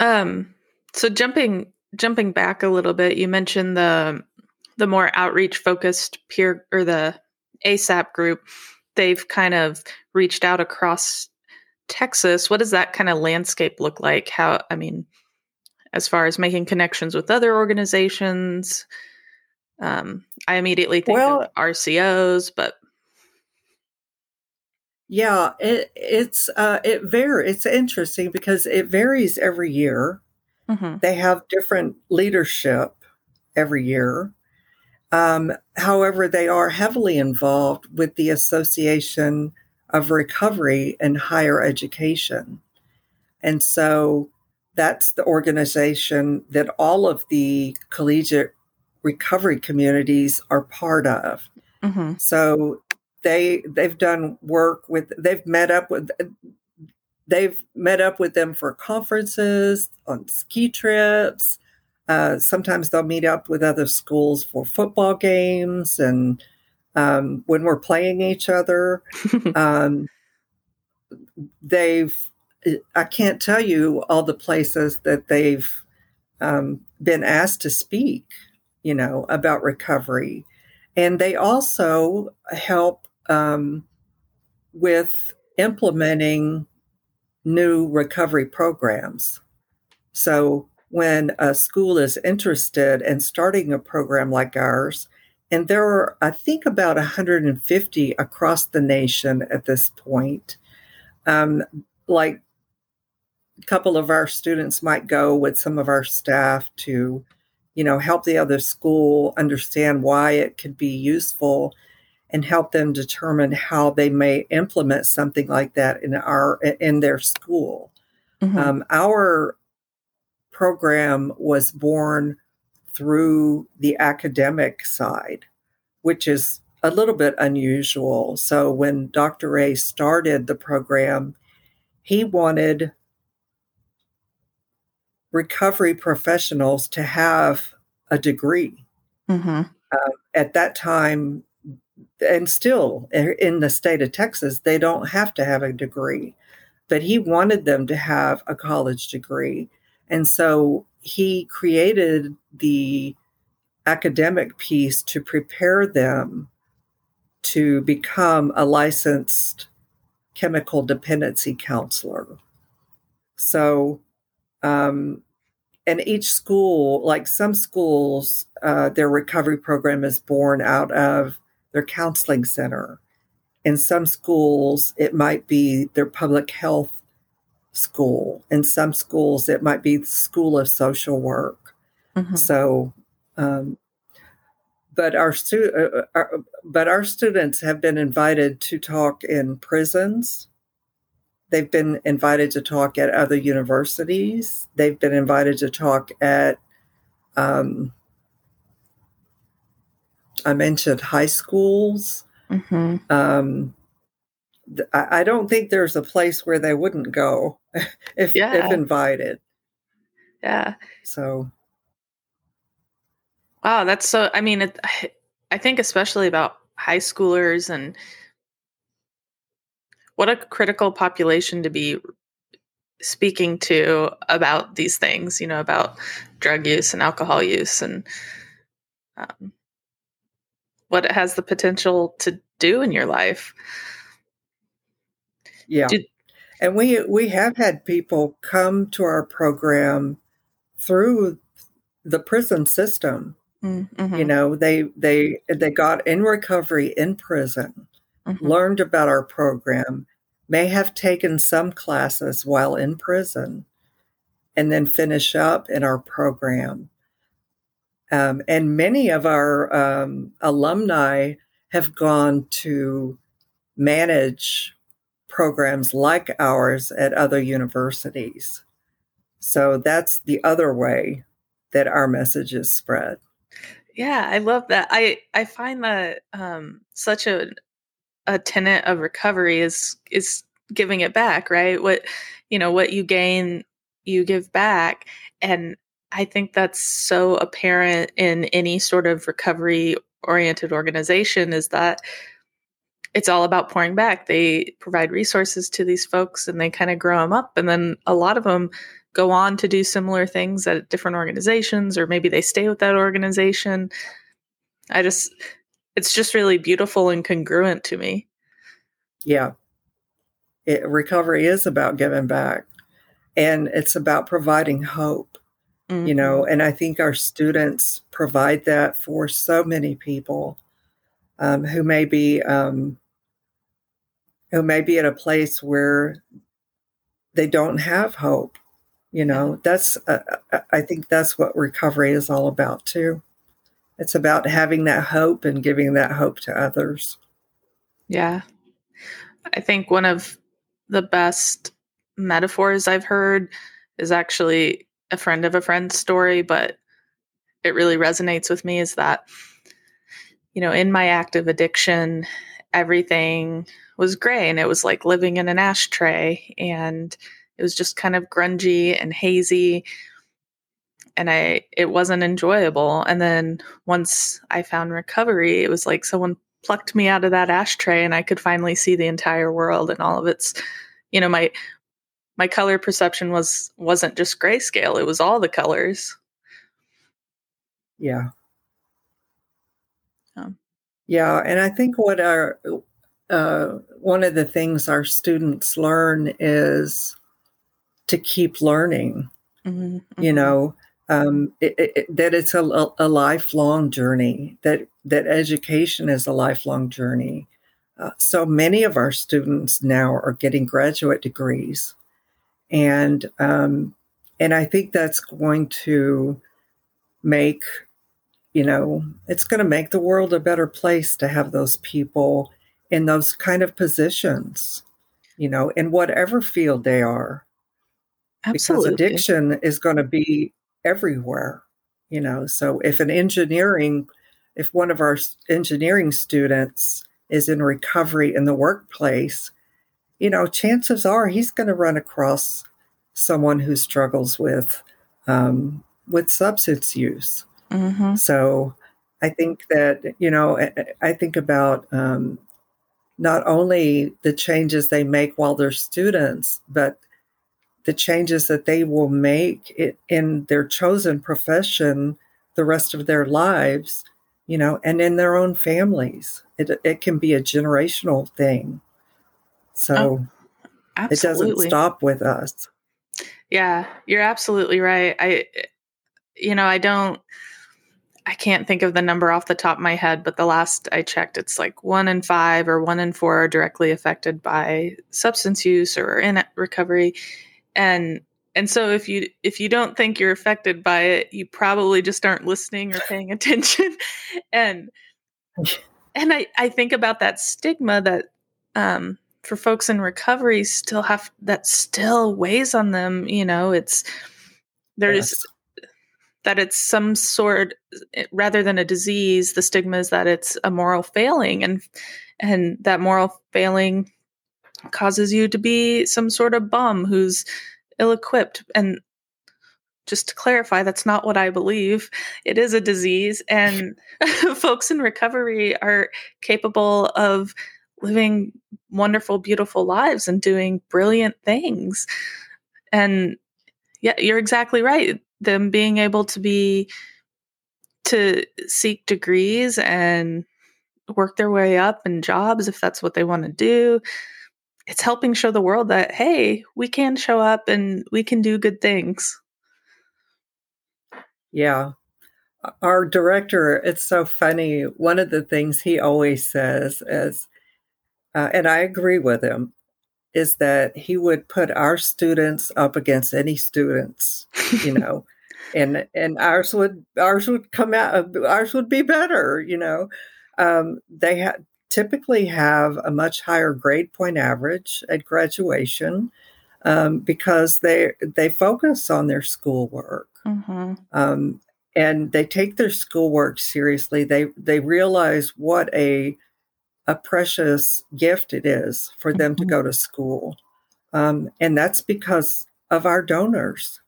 Um, so jumping jumping back a little bit, you mentioned the the more outreach focused peer or the A S A P group. They've kind of reached out across Texas. What does that kind of landscape look like? How, I mean, as far as making connections with other organizations, um, I immediately think well, of R C Os, but. Yeah, it, it's, uh, it varies. It's interesting because it varies every year. Mm-hmm. They have different leadership every year. Um, however, they are heavily involved with the Association of Recovery and Higher Education. And so that's the organization that all of the collegiate recovery communities are part of. Mm-hmm. So they, they've done work with, they've met up with, they've met up with them for conferences, on ski trips. Uh, sometimes they'll meet up with other schools for football games and um, when we're playing each other. um, they've, I can't tell you all the places that they've um, been asked to speak, you know, about recovery. And they also help um, with implementing new recovery programs. So, when a school is interested in starting a program like ours, and there are, I think, about one hundred fifty across the nation at this point. Um, like a couple of our students might go with some of our staff to, you know, help the other school understand why it could be useful and help them determine how they may implement something like that in our in their school. Mm-hmm. Um, our program was born through the academic side, which is a little bit unusual. So when Doctor Ray started the program, he wanted recovery professionals to have a degree. Mm-hmm. Uh, at that time, and still in the state of Texas, they don't have to have a degree, but he wanted them to have a college degree. And so he created the academic piece to prepare them to become a licensed chemical dependency counselor. So, um, and each school, like some schools, uh, their recovery program is born out of their counseling center. In some schools, it might be their public health school. In some schools, it might be the School of Social Work. Mm-hmm. So, um, but our, stu- uh, our but our students have been invited to talk in prisons. They've been invited to talk at other universities. They've been invited to talk at. Um, I mentioned high schools. Mm-hmm. Um, I don't think there's a place where they wouldn't go if, yeah. if invited. Yeah. So. Wow. That's so, I mean, it, I think especially about high schoolers, and what a critical population to be speaking to about these things, you know, about drug use and alcohol use, and um, what it has the potential to do in your life. Yeah. Did, and we, we have had people come to our program through the prison system. Mm-hmm. You know, they, they, they got in recovery in prison, mm-hmm. learned about our program, may have taken some classes while in prison, and then finish up in our program. Um, and many of our um, alumni have gone to manage programs like ours at other universities. So that's the other way that our message is spread. Yeah, I love that. I, I find that um, such a a tenet of recovery is is giving it back, right? What, you know, what you gain, you give back. And I think that's so apparent in any sort of recovery-oriented organization, is that it's all about pouring back. They provide resources to these folks and they kind of grow them up. And then a lot of them go on to do similar things at different organizations, or maybe they stay with that organization. I just, it's just really beautiful and congruent to me. Yeah. It, recovery is about giving back, and it's about providing hope, mm-hmm. you know, and I think our students provide that for so many people um, who may be, um, who may be at a place where they don't have hope. You know, that's, uh, I think that's what recovery is all about too. It's about having that hope and giving that hope to others. Yeah. I think one of the best metaphors I've heard is actually a friend of a friend's story, but it really resonates with me, is that, you know, in my active addiction, everything was gray, and it was like living in an ashtray, and it was just kind of grungy and hazy, and I it wasn't enjoyable. And then once I found recovery, it was like someone plucked me out of that ashtray, and I could finally see the entire world and all of its, you know, my my color perception was wasn't just grayscale; it was all the colors. Yeah, um, yeah, and I think what our uh, one of the things our students learn is to keep learning, mm-hmm, mm-hmm. you know, um, it, it, that it's a, a lifelong journey, that that education is a lifelong journey. Uh, so many of our students now are getting graduate degrees. And um, and I think that's going to make, you know, it's going to make the world a better place to have those people in those kind of positions, you know, in whatever field they are. Absolutely. Because addiction is going to be everywhere, you know. So if an engineering, if one of our engineering students is in recovery in the workplace, you know, chances are he's going to run across someone who struggles with um, with substance use. Mm-hmm. So I think that, you know, I think about um, not only the changes they make while they're students, but the changes that they will make it in their chosen profession the rest of their lives, you know, and in their own families. It it can be a generational thing. So oh, it doesn't stop with us. Yeah, you're absolutely right. I, you know, I don't, I can't think of the number off the top of my head, but the last I checked, it's like one in five or one in four are directly affected by substance use or in recovery. And and so if you if you don't think you're affected by it, you probably just aren't listening or paying attention. and and I, I think about that stigma that um, for folks in recovery still have, that still weighs on them. You know, it's there's yes. that it's some sort, rather than a disease, the stigma is that it's a moral failing, and and that moral failing causes you to be some sort of bum who's ill-equipped. And just to clarify, that's not what I believe. It is a disease, and folks in recovery are capable of living wonderful, beautiful lives and doing brilliant things. And yeah, you're exactly right. Them being able to be, to seek degrees and work their way up in jobs, if that's what they want to do, it's helping show the world that, hey, we can show up and we can do good things. Yeah. Our director, it's so funny. One of the things he always says is, uh, and I agree with him, is that he would put our students up against any students, you know, and and ours would ours would come out, ours would be better, you know. Um, they ha- typically have a much higher grade point average at graduation um, because they they focus on their schoolwork, mm-hmm. um, and they take their schoolwork seriously. They they realize what a a precious gift it is for them mm-hmm. to go to school. Um, and that's because of our donors.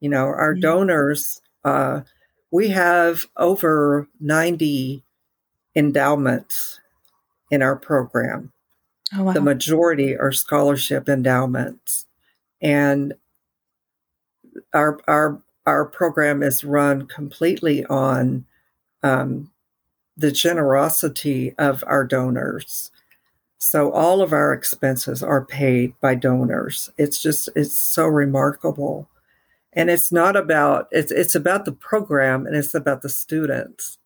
You know, our mm-hmm. donors, uh, we have over ninety endowments in our program. Oh, wow. The majority are scholarship endowments. And our, our, our program is run completely on, um, the generosity of our donors. So all of our expenses are paid by donors. It's just, it's so remarkable. And it's not about, it's it's about the program and it's about the students.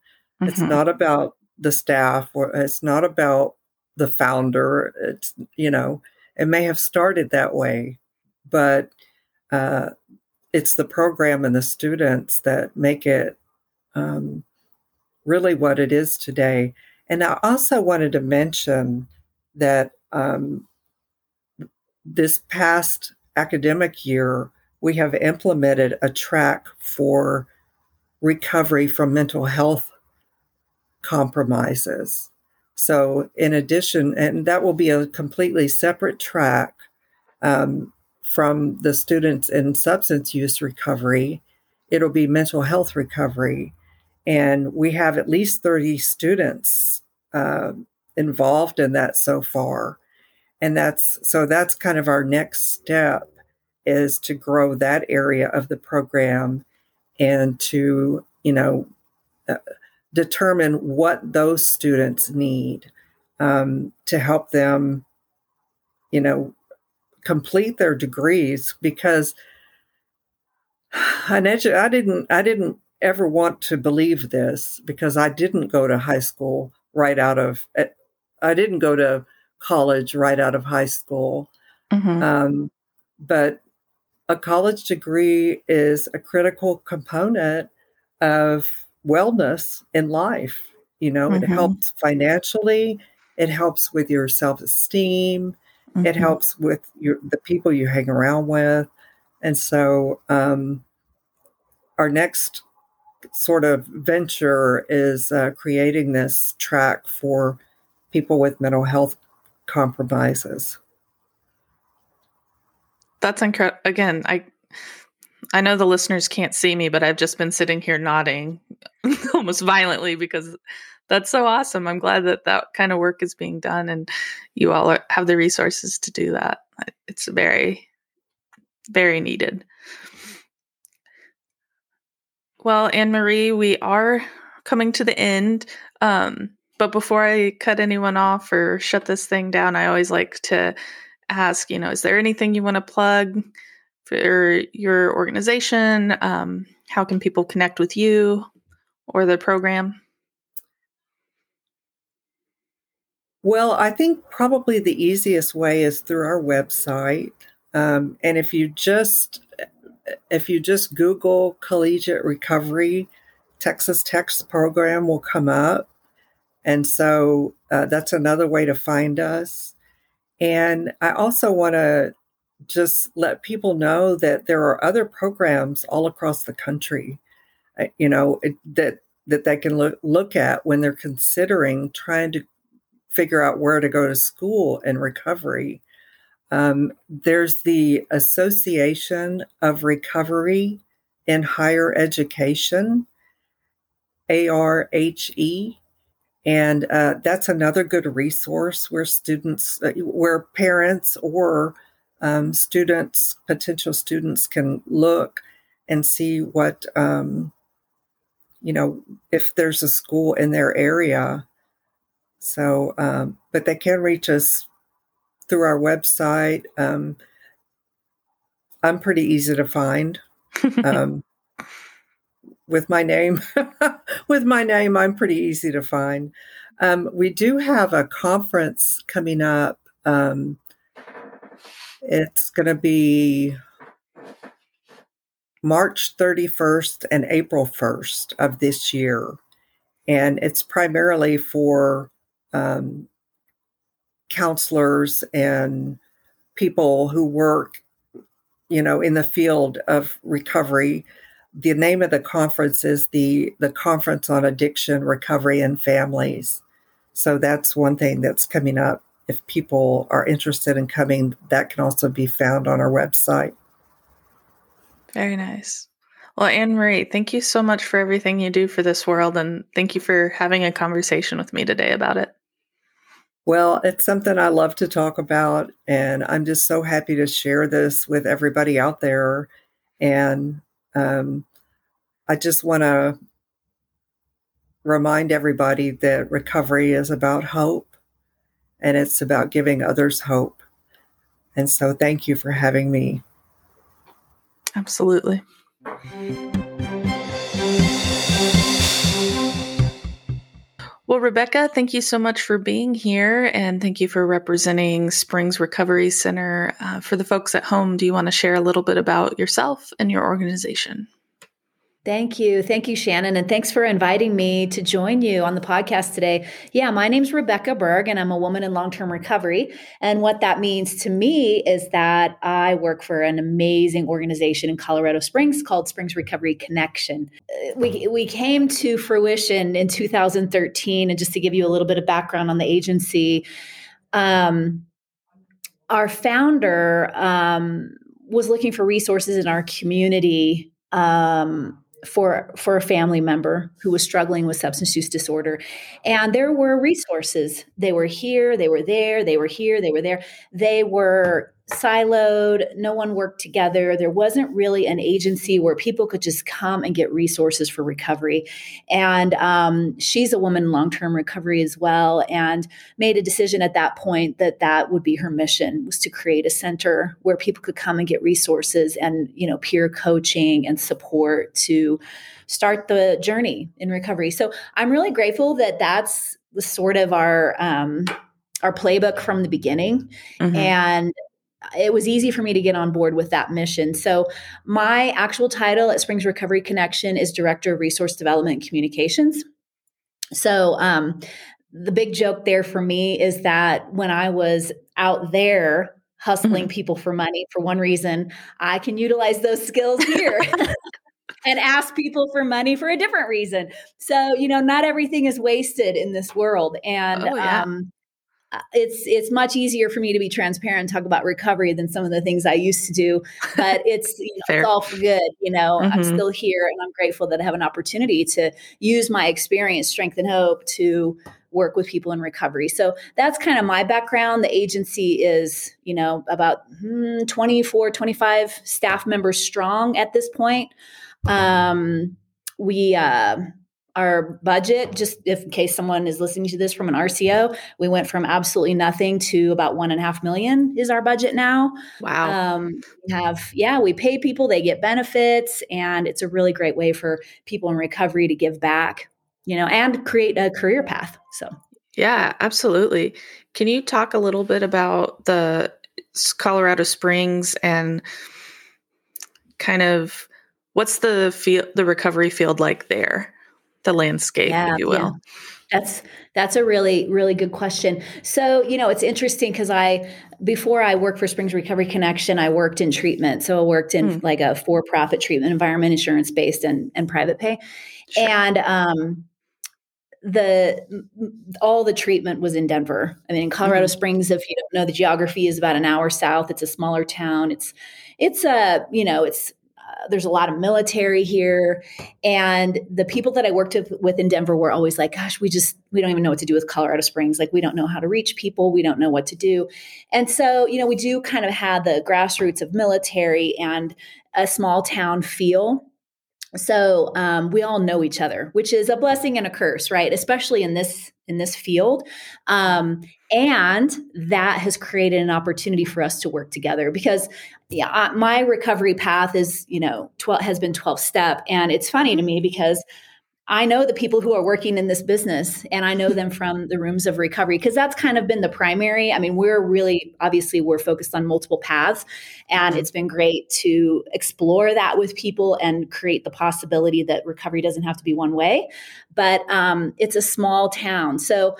Mm-hmm. It's not about the staff, or it's not about the founder. It's, you know, it may have started that way, but uh, it's the program and the students that make it, um, really what it is today. And I also wanted to mention that um, this past academic year, we have implemented a track for recovery from mental health compromises. So in addition, and that will be a completely separate track um, from the students in substance use recovery, it'll be mental health recovery. And we have at least thirty students uh, involved in that so far. And that's, so that's kind of our next step, is to grow that area of the program and to, you know, uh, determine what those students need um, to help them, you know, complete their degrees. Because I didn't, I didn't, I didn't, ever want to believe this, because I didn't go to high school right out of, I didn't go to college right out of high school. Mm-hmm. Um, but a college degree is a critical component of wellness in life. You know, mm-hmm. it helps financially. It helps with your self-esteem. Mm-hmm. It helps with your, the people you hang around with. And so um, our next sort of venture is uh, creating this track for people with mental health compromises. That's incredible. Again, I I know the listeners can't see me, but I've just been sitting here nodding almost violently, because that's so awesome. I'm glad that that kind of work is being done and you all are, have the resources to do that. It's very, very needed. Well, Anne-Marie, we are coming to the end, um, but before I cut anyone off or shut this thing down, I always like to ask, you know, is there anything you want to plug for your organization? Um, how can people connect with you or the program? Well, I think probably the easiest way is through our website, um, and if you just... If you just Google Collegiate Recovery, Texas Tech's program will come up. And so uh, that's another way to find us. And I also want to just let people know that there are other programs all across the country, uh, you know, it, that that they can look, look at when they're considering trying to figure out where to go to school in recovery. Um, there's the Association of Recovery in Higher Education, A R H E. And uh, that's another good resource where students, uh, where parents or um, students, potential students can look and see what, um, you know, if there's a school in their area. So, um, but they can reach us through our website. Um, I'm pretty easy to find. Um, with my name, with my name, I'm pretty easy to find. Um, we do have a conference coming up. Um, it's going to be March thirty-first and April first of this year. And it's primarily for um, counselors and people who work, you know, in the field of recovery. The name of the conference is the, the Conference on Addiction Recovery and Families. So that's one thing that's coming up. If people are interested in coming, that can also be found on our website. Very nice. Well, Anne-Marie, thank you so much for everything you do for this world. And thank you for having a conversation with me today about it. Well, it's something I love to talk about. And I'm just so happy to share this with everybody out there. And um, I just want to remind everybody that recovery is about hope. And it's about giving others hope. And so thank you for having me. Absolutely. Well, Rebecca, thank you so much for being here, and thank you for representing Springs Recovery Center. Uh, for the folks at home, do you want to share a little bit about yourself and your organization? Thank you. Thank you, Shannon. And thanks for inviting me to join you on the podcast today. Yeah, my name's Rebecca Berg, and I'm a woman in long-term recovery. And what that means to me is that I work for an amazing organization in Colorado Springs called Springs Recovery Connection. We we came to fruition in two thousand thirteen. And just to give you a little bit of background on the agency, um, our founder um, was looking for resources in our community um for for a family member who was struggling with substance use disorder. And there were resources. They were here, they were there, they were here, they were there. They were siloed. No one worked together. There wasn't really an agency where people could just come and get resources for recovery. And um, she's a woman in long-term recovery as well, and made a decision at that point that that would be her mission, was to create a center where people could come and get resources and, you know, peer coaching and support to start the journey in recovery. So I'm really grateful that that's sort of our, um, our playbook from the beginning. Mm-hmm. And it was easy for me to get on board with that mission. So my actual title at Springs Recovery Connection is Director of Resource Development and Communications. So um, the big joke there for me is that when I was out there hustling mm-hmm. people for money, for one reason, I can utilize those skills here. And ask people for money for a different reason. So, you know, not everything is wasted in this world. And oh, yeah. um It's it's much easier for me to be transparent and talk about recovery than some of the things I used to do, but it's, you know, it's all for good. You know, mm-hmm. I'm still here, and I'm grateful that I have an opportunity to use my experience, strength, and hope to work with people in recovery. So that's kind of my background. The agency is, you know, about hmm, twenty-four, twenty-five staff members strong at this point. Um, we. Uh, Our budget, just if, in case someone is listening to this from an R C O, we went from absolutely nothing to about one and a half million is our budget now. Wow. Um, we have, yeah, we pay people, they get benefits, and it's a really great way for people in recovery to give back, you know, and create a career path. So, yeah, absolutely. Can you talk a little bit about the Colorado Springs and kind of what's the field, the recovery field like there? The landscape, yeah, if you will. Yeah. That's that's a really, really good question. So, you know, it's interesting because I, before I worked for Springs Recovery Connection, I worked in treatment. So I worked in mm. like a for-profit treatment environment, insurance-based and, and private pay. Sure. And um, the all the treatment was in Denver. I mean, in Colorado mm. Springs, if you don't know the geography, is about an hour south. It's a smaller town. It's, it's a, you know, it's there's a lot of military here. And the people that I worked with in Denver were always like, gosh, we just, we don't even know what to do with Colorado Springs. Like, we don't know how to reach people. We don't know what to do. And so, you know, we do kind of have the grassroots of military and a small town feel. So um, we all know each other, which is a blessing and a curse, right? Especially in this in this field. Um, and that has created an opportunity for us to work together because yeah, I, my recovery path is, you know, twelve has been twelve step. And it's funny to me because I know the people who are working in this business and I know them from the rooms of recovery because that's kind of been the primary. I mean, we're really, obviously we're focused on multiple paths and it's been great to explore that with people and create the possibility that recovery doesn't have to be one way, but um, it's a small town. So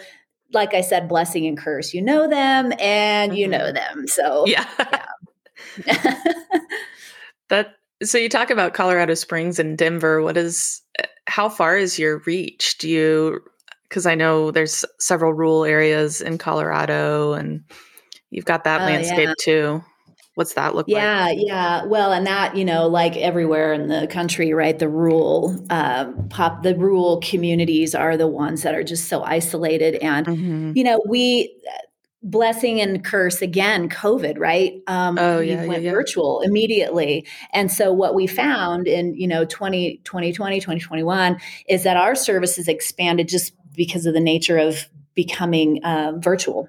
like I said, blessing and curse, you know them and you know them. So yeah, yeah. that. So you talk about Colorado Springs and Denver. What is, how far is your reach? Do you, because I know there's several rural areas in Colorado and you've got that oh, landscape yeah. too. What's that look yeah, like? Yeah. Yeah. Well, and that, you know, like everywhere in the country, right? The rural, um, pop, the rural communities are the ones that are just so isolated. And, mm-hmm. you know, we, blessing and curse again, COVID, right? Um, oh, yeah, we went yeah, yeah. virtual immediately. And so what we found in, you know, twenty twenty, twenty twenty-one is that our services expanded just because of the nature of becoming uh, virtual.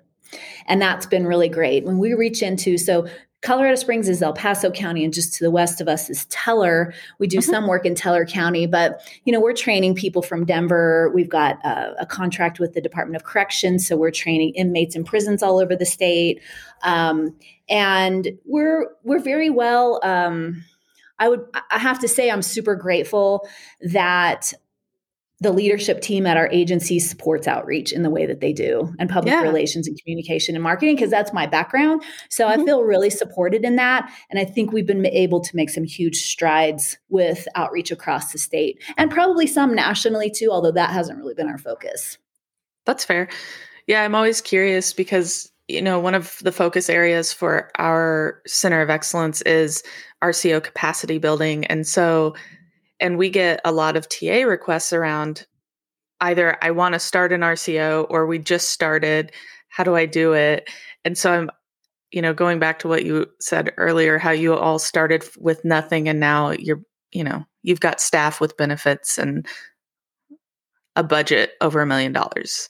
And that's been really great. When we reach into, so Colorado Springs is El Paso County and just to the west of us is Teller. We do mm-hmm. some work in Teller County, but you know, we're training people from Denver. We've got uh, a contract with the Department of Corrections. So we're training inmates in prisons all over the state. Um, and we're, we're very well, um, I would, I have to say, I'm super grateful that the leadership team at our agency supports outreach in the way that they do and public yeah. relations and communication and marketing, because that's my background. So mm-hmm. I feel really supported in that. And I think we've been able to make some huge strides with outreach across the state and probably some nationally too, although that hasn't really been our focus. That's fair. Yeah. I'm always curious because, you know, one of the focus areas for our Center of Excellence is R C O capacity building. And so And we get a lot of T A requests around either I want to start an R C O or we just started. How do I do it? And so I'm, you know, going back to what you said earlier, how you all started with nothing and now you're, you know, you've got staff with benefits and a budget over a million dollars.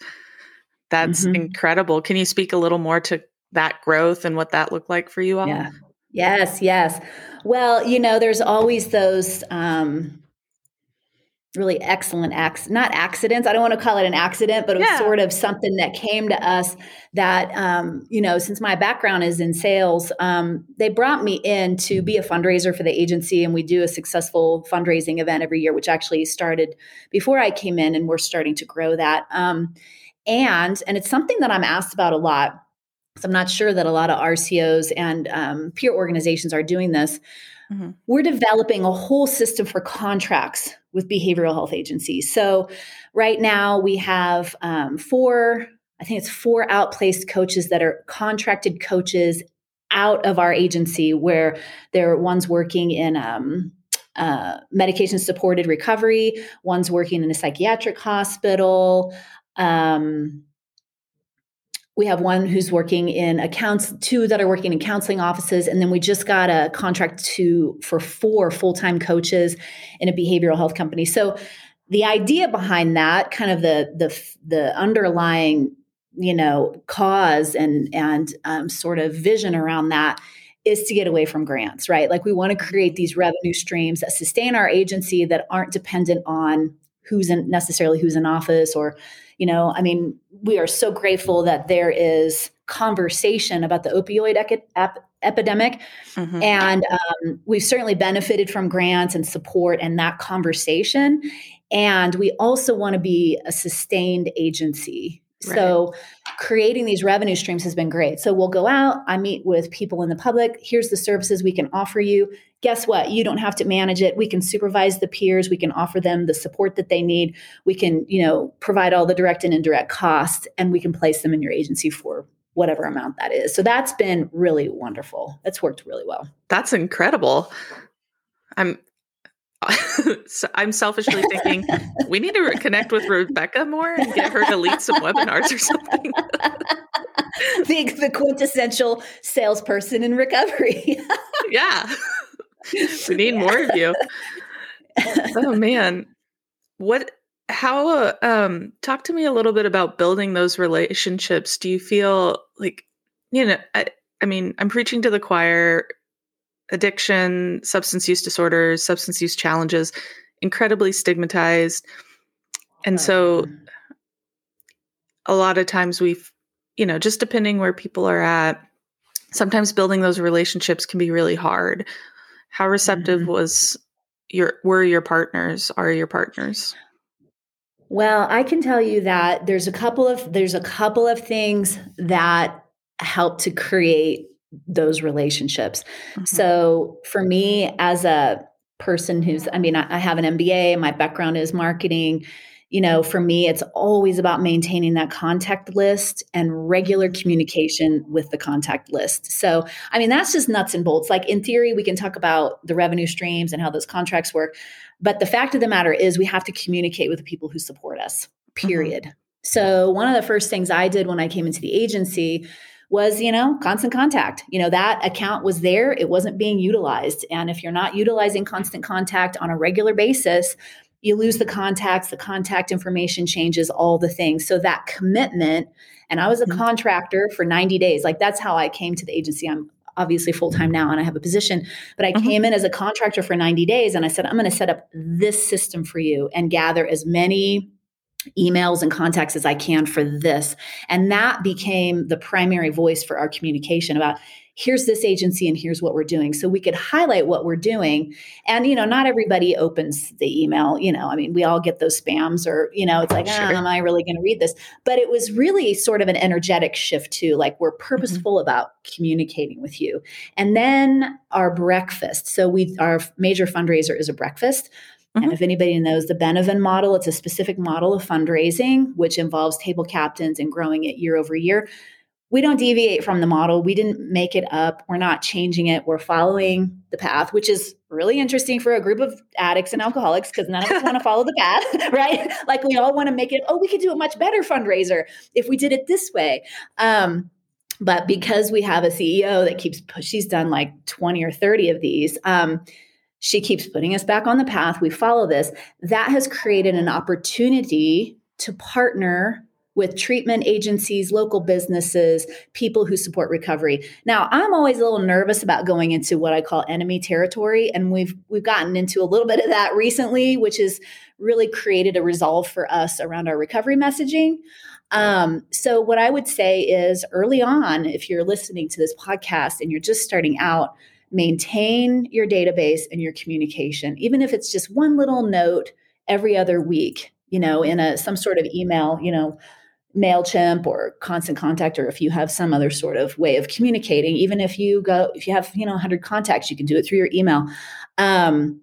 That's mm-hmm. incredible. Can you speak a little more to that growth and what that looked like for you all? Yeah. Yes, yes. Well, you know, there's always those um, really excellent acts, not accidents. I don't want to call it an accident, but it was yeah. sort of something that came to us that, um, you know, since my background is in sales, um, they brought me in to be a fundraiser for the agency. And we do a successful fundraising event every year, which actually started before I came in and we're starting to grow that. Um, and, and it's something that I'm asked about a lot. So I'm not sure that a lot of R C Os and um, peer organizations are doing this. Mm-hmm. We're developing a whole system for contracts with behavioral health agencies. So right now we have um, four, I think it's four outplaced coaches that are contracted coaches out of our agency where they're one's working in um, uh, medication-supported recovery, one's working in a psychiatric hospital, um we have one who's working in accounts, two that are working in counseling offices. And then we just got a contract to for four full-time coaches in a behavioral health company. So the idea behind that, kind of the the, the underlying, you know, cause and, and um, sort of vision around that is to get away from grants, right? Like we want to create these revenue streams that sustain our agency that aren't dependent on who's in necessarily who's in office or, you know, I mean, we are so grateful that there is conversation about the opioid ec- ep- epidemic. Mm-hmm. And um, we've certainly benefited from grants and support and that conversation. And we also want to be a sustained agency. Right. So creating these revenue streams has been great. So we'll go out, I meet with people in the public. Here's the services we can offer you. Guess what? You don't have to manage it. We can supervise the peers. We can offer them the support that they need. We can, you know, provide all the direct and indirect costs, and we can place them in your agency for whatever amount that is. So that's been really wonderful. That's worked really well. That's incredible. I'm so I'm selfishly thinking we need to connect with Rebecca more and get her to lead some webinars or something. the, the quintessential salesperson in recovery. Yeah. We need yeah. more of you. Oh, man. What, how, um, talk to me a little bit about building those relationships. Do you feel like, you know, I, I mean, I'm preaching to the choir. Addiction, substance use disorders, substance use challenges, incredibly stigmatized. And so a lot of times we've, you know, just depending where people are at, sometimes building those relationships can be really hard. How receptive mm-hmm. was your, were your partners, are your partners? Well, I can tell you that there's a couple of, there's a couple of things that help to create those relationships. Mm-hmm. So for me as a person who's, I mean, I, I have an M B A, my background is marketing, you know, for me, it's always about maintaining that contact list and regular communication with the contact list. So, I mean, that's just nuts and bolts. Like in theory, we can talk about the revenue streams and how those contracts work. But the fact of the matter is we have to communicate with the people who support us, period. Mm-hmm. So one of the first things I did when I came into the agency was, you know, constant contact. You know, that account was there. It wasn't being utilized. And if you're not utilizing constant contact on a regular basis, you lose the contacts, the contact information changes, all the things. So that commitment, and I was a contractor for ninety days. Like that's how I came to the agency. I'm obviously full-time now and I have a position, but I mm-hmm. came in as a contractor for ninety days and I said, I'm going to set up this system for you and gather as many emails and contacts as I can for this. And that became the primary voice for our communication about here's this agency and here's what we're doing. So we could highlight what we're doing. And, you know, not everybody opens the email, you know, I mean, we all get those spams or, you know, it's like, sure. oh, am I really going to read this? But it was really sort of an energetic shift too. Like we're purposeful mm-hmm. about communicating with you. And then our breakfast. So we, our major fundraiser is a breakfast. Mm-hmm. And if anybody knows the Benavent model, it's a specific model of fundraising, which involves table captains and growing it year over year. We don't deviate from the model. We didn't make it up. We're not changing it. We're following the path, which is really interesting for a group of addicts and alcoholics because none of us want to follow the path, right? Like we all want to make it, oh, we could do a much better fundraiser if we did it this way. Um, but because we have a C E O that keeps, she's done like twenty or thirty of these, um, she keeps putting us back on the path. We follow this. That has created an opportunity to partner with treatment agencies, local businesses, people who support recovery. Now, I'm always a little nervous about going into what I call enemy territory. And we've we've gotten into a little bit of that recently, which has really created a resolve for us around our recovery messaging. Um, so what I would say is early on, if you're listening to this podcast and you're just starting out, maintain your database and your communication, even if it's just one little note every other week, you know, in a some sort of email, you know, MailChimp or Constant Contact, or if you have some other sort of way of communicating, even if you go, if you have, you know, one hundred contacts, you can do it through your email. Um,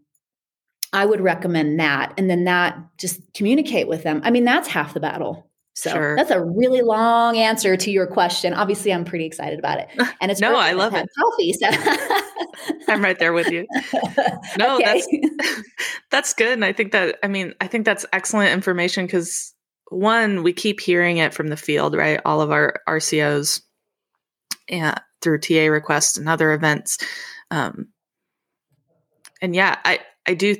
I would recommend that. And then that just communicate with them. I mean, that's half the battle. So sure. That's a really long answer to your question. Obviously, I'm pretty excited about it. And it's no, I love it. Coffee, so. I'm right there with you. No, okay. that's that's good. And I think that, I mean, I think that's excellent information because one, we keep hearing it from the field, right? All of our R C Os and through T A requests and other events. Um, and yeah, I, I do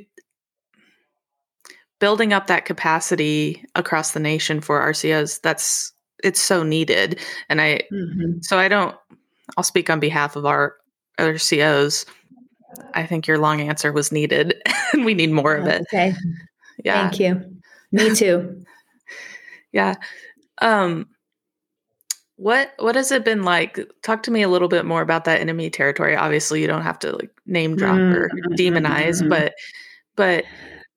building up that capacity across the nation for R C Os, that's, it's so needed. And I, mm-hmm. so I don't, I'll speak on behalf of our R C Os. I think your long answer was needed and we need more oh, of it. Okay. Yeah. Thank you. Me too. yeah. Um, what, what has it been like? Talk to me a little bit more about that enemy territory. Obviously you don't have to like name drop mm-hmm. or demonize, mm-hmm. but, but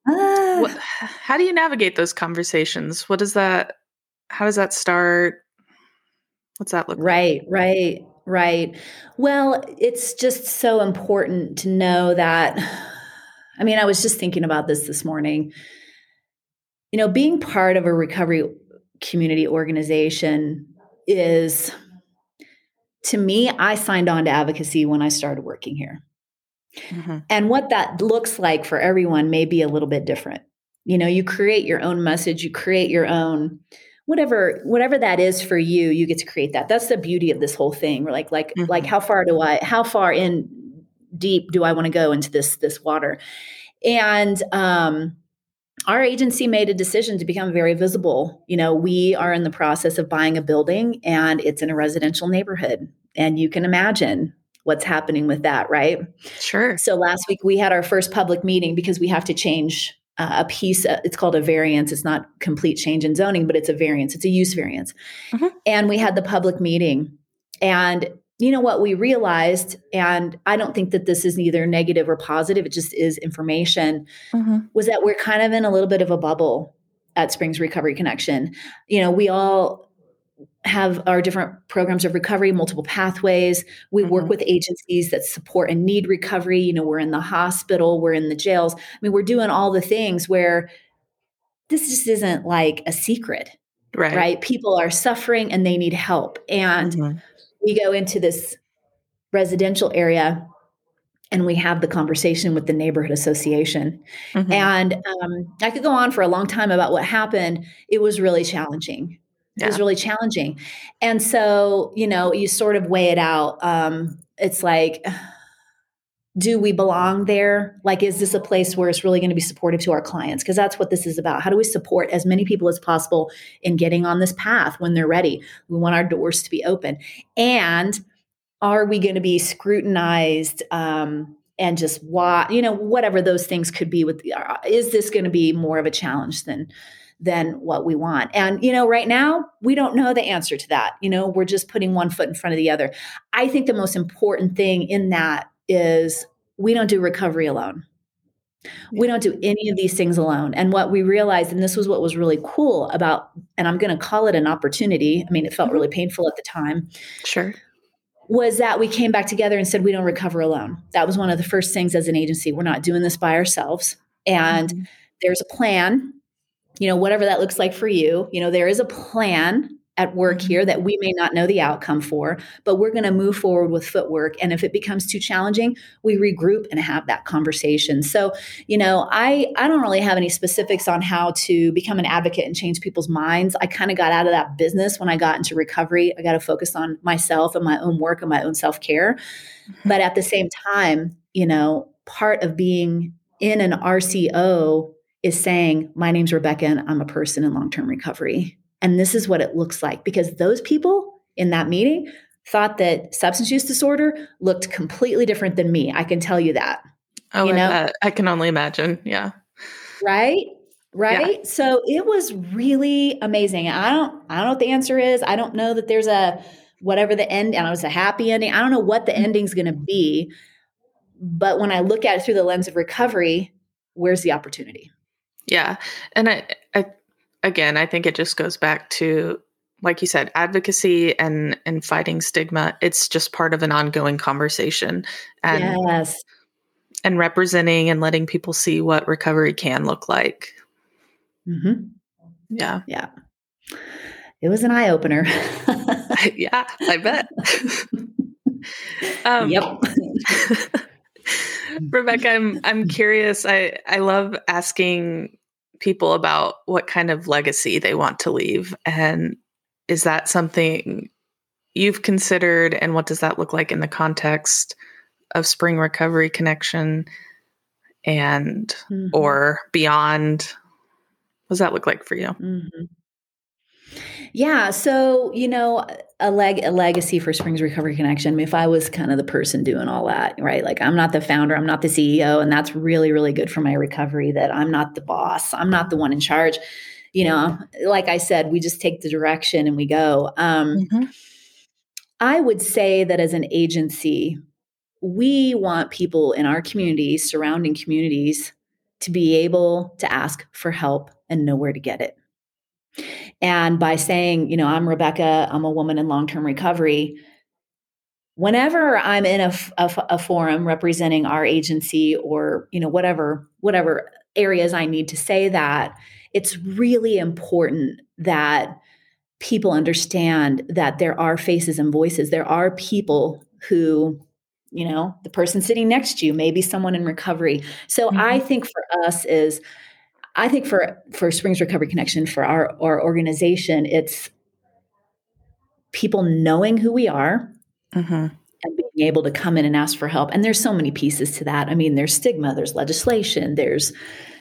Uh, what, how do you navigate those conversations? What does that, how does that start? What's that look like? Right, right, right. Well, it's just so important to know that, I mean, I was just thinking about this this morning, you know, being part of a recovery community organization is, to me, I signed on to advocacy when I started working here. Mm-hmm. And what that looks like for everyone may be a little bit different. You know, you create your own message, you create your own, whatever, whatever that is for you, you get to create that. That's the beauty of this whole thing. We're like, like, mm-hmm. like, how far do I, how far in deep do I want to go into this, this water? And, um, our agency made a decision to become very visible. You know, we are in the process of buying a building and it's in a residential neighborhood, and you can imagine what's happening with that, right? Sure. So last week we had our first public meeting because we have to change uh, a piece. Uh, it's called a variance. It's not complete change in zoning, but it's a variance. It's a use variance. Mm-hmm. And we had the public meeting, and you know what we realized, and I don't think that this is either negative or positive, it just is information, mm-hmm. was that we're kind of in a little bit of a bubble at Springs Recovery Connection. You know, we all have our different programs of recovery, multiple pathways. We mm-hmm. work with agencies that support and need recovery. You know, we're in the hospital, we're in the jails. I mean, we're doing all the things where this just isn't like a secret, right? right? People are suffering and they need help. And mm-hmm. we go into this residential area and we have the conversation with the neighborhood association. Mm-hmm. And um, I could go on for a long time about what happened. It was really challenging. It yeah. was really challenging. And so, you know, you sort of weigh it out. Um, it's like, do we belong there? Like, is this a place where it's really going to be supportive to our clients? Because that's what this is about. How do we support as many people as possible in getting on this path when they're ready? We want our doors to be open. And are we going to be scrutinized um, and just, wa- you know, whatever those things could be? With uh, is this going to be more of a challenge than than what we want? And, you know, right now, we don't know the answer to that. You know, we're just putting one foot in front of the other. I think the most important thing in that is we don't do recovery alone. We don't do any of these things alone. And what we realized, and this was what was really cool about, and I'm going to call it an opportunity. I mean, it felt mm-hmm. really painful at the time. Sure. Was that we came back together and said, we don't recover alone. That was one of the first things as an agency. We're not doing this by ourselves. And mm-hmm. there's a plan, you know, whatever that looks like for you. You know, there is a plan at work here that we may not know the outcome for, but we're going to move forward with footwork. And if it becomes too challenging, we regroup and have that conversation. So, you know, I, I don't really have any specifics on how to become an advocate and change people's minds. I kind of got out of that business when I got into recovery. I got to focus on myself and my own work and my own self-care. Mm-hmm. But at the same time, you know, part of being in an R C O is saying, my name's Rebecca and I'm a person in long-term recovery. And this is what it looks like, because those people in that meeting thought that substance use disorder looked completely different than me. I can tell you that. Oh, you know? I, I can only imagine. Yeah. Right. Right. Yeah. So it was really amazing. I don't, I don't know what the answer is. I don't know that there's a, whatever the end, and it was a happy ending. I don't know what the ending's going to be, but when I look at it through the lens of recovery, where's the opportunity? Yeah. And I, I, Again, I think it just goes back to, like you said, advocacy and, and fighting stigma. It's just part of an ongoing conversation, and yes. and representing and letting people see what recovery can look like. Mm-hmm. Yeah. Yeah. It was an eye-opener. Yeah, I bet. um, yep. Rebecca, I'm, I'm curious. I, I love asking people about what kind of legacy they want to leave. And is that something you've considered? And what does that look like in the context of Spring Recovery Connection and, mm-hmm. or beyond? What does that look like for you? Mm-hmm. Yeah. So, you know, a leg, a legacy for Springs Recovery Connection. I mean, if I was kind of the person doing all that, right? Like, I'm not the founder, I'm not the C E O, and that's really, really good for my recovery that I'm not the boss. I'm not the one in charge. You know, like I said, we just take the direction and we go. Um, mm-hmm. I would say that as an agency, we want people in our communities, surrounding communities, to be able to ask for help and know where to get it. And by saying, you know, I'm Rebecca, I'm a woman in long-term recovery, whenever I'm in a, a, a forum representing our agency or, you know, whatever, whatever areas I need to say that, it's really important that people understand that there are faces and voices. There are people who you know, the person sitting next to you, maybe someone in recovery. So mm-hmm. I think for us is, I think for, for Springs Recovery Connection, for our, our organization, it's people knowing who we are mm-hmm. and being able to come in and ask for help. And there's so many pieces to that. I mean, there's stigma, there's legislation, there's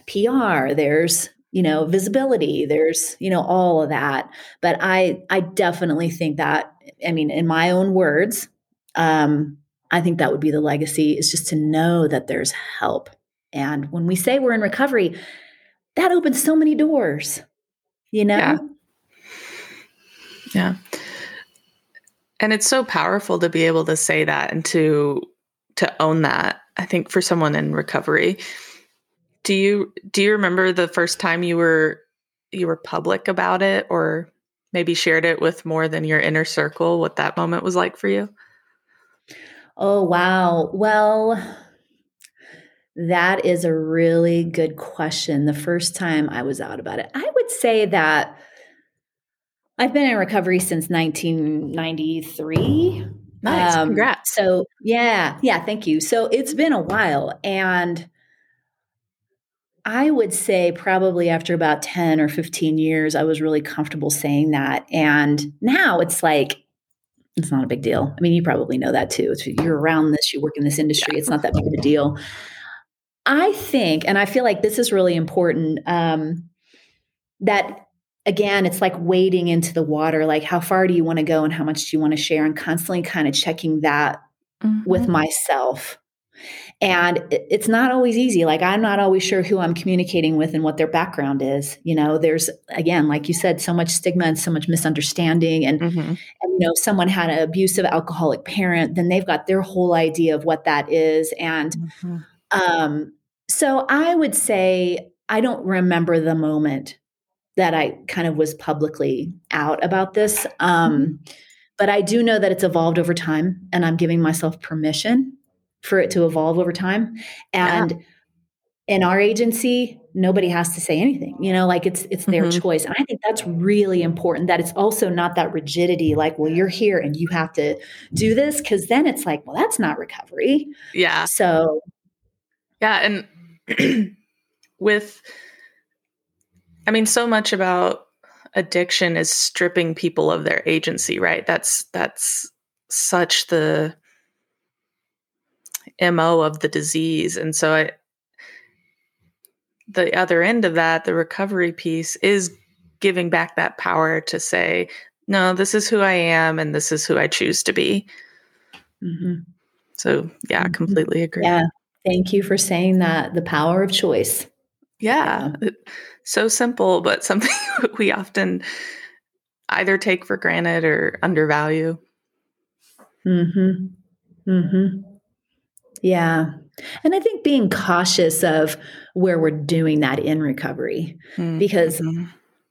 P R, there's, you know, visibility, there's, you know, all of that. But I, I definitely think that, I mean, in my own words, um, I think that would be the legacy, is just to know that there's help. And when we say we're in recovery, that opens so many doors, you know? Yeah. Yeah. And it's so powerful to be able to say that and to, to own that. I think for someone in recovery, do you, do you remember the first time you were, you were public about it, or maybe shared it with more than your inner circle, what that moment was like for you? Oh, wow. Well, that is a really good question. The first time I was out about it, I would say that I've been in recovery since nineteen ninety-three. Nice. Um, Congrats. So yeah, yeah, thank you. So it's been a while. And I would say probably after about ten or fifteen years, I was really comfortable saying that. And now it's like, it's not a big deal. I mean, you probably know that too. It's, you're around this, you work in this industry. It's not that big of a deal. I think, and I feel like this is really important, um, that again, it's like wading into the water. Like, how far do you want to go and how much do you want to share? And constantly kind of checking that mm-hmm. with myself. And it, it's not always easy. Like, I'm not always sure who I'm communicating with and what their background is. You know, there's, again, like you said, so much stigma and so much misunderstanding. And, mm-hmm. and you know, if someone had an abusive alcoholic parent, then they've got their whole idea of what that is. And, mm-hmm. Um, so I would say, I don't remember the moment that I kind of was publicly out about this. Um, but I do know that it's evolved over time, and I'm giving myself permission for it to evolve over time. And yeah. in our agency, nobody has to say anything, you know, like it's, it's their mm-hmm. choice. And I think that's really important, that it's also not that rigidity, like, well, you're here and you have to do this. 'Cause then it's like, well, that's not recovery. Yeah. So yeah. And with, I mean, so much about addiction is stripping people of their agency, right? That's, that's such the M O of the disease. And so I, the other end of that, the recovery piece, is giving back that power to say, no, this is who I am and this is who I choose to be. Mm-hmm. So yeah, I mm-hmm. completely agree. Yeah. Thank you for saying that. The power of choice. Yeah. yeah. So simple, but something we often either take for granted or undervalue. Mm-hmm. Mm-hmm. Yeah. And I think being cautious of where we're doing that in recovery, mm-hmm. because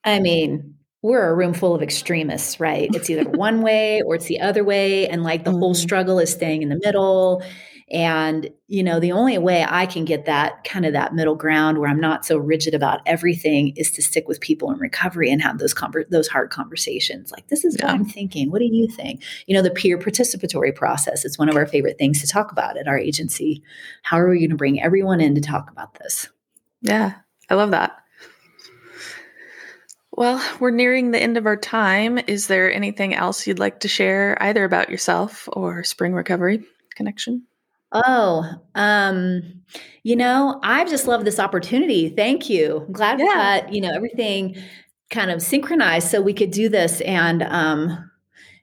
I mean, we're a room full of extremists, right? It's either one way or it's the other way. And like the mm-hmm. whole struggle is staying in the middle. And, you know, the only way I can get that kind of that middle ground where I'm not so rigid about everything is to stick with people in recovery and have those conver- those hard conversations. Like, this is yeah. what I'm thinking. What do you think? You know, the peer participatory process is one of our favorite things to talk about at our agency. How are we going to bring everyone in to talk about this? Yeah, I love that. Well, we're nearing the end of our time. Is there anything else you'd like to share, either about yourself or Spring Recovery Connection? Oh, um, you know, I've just loved this opportunity. Thank you. I'm glad yeah. we got, you know, everything kind of synchronized so we could do this. And, um,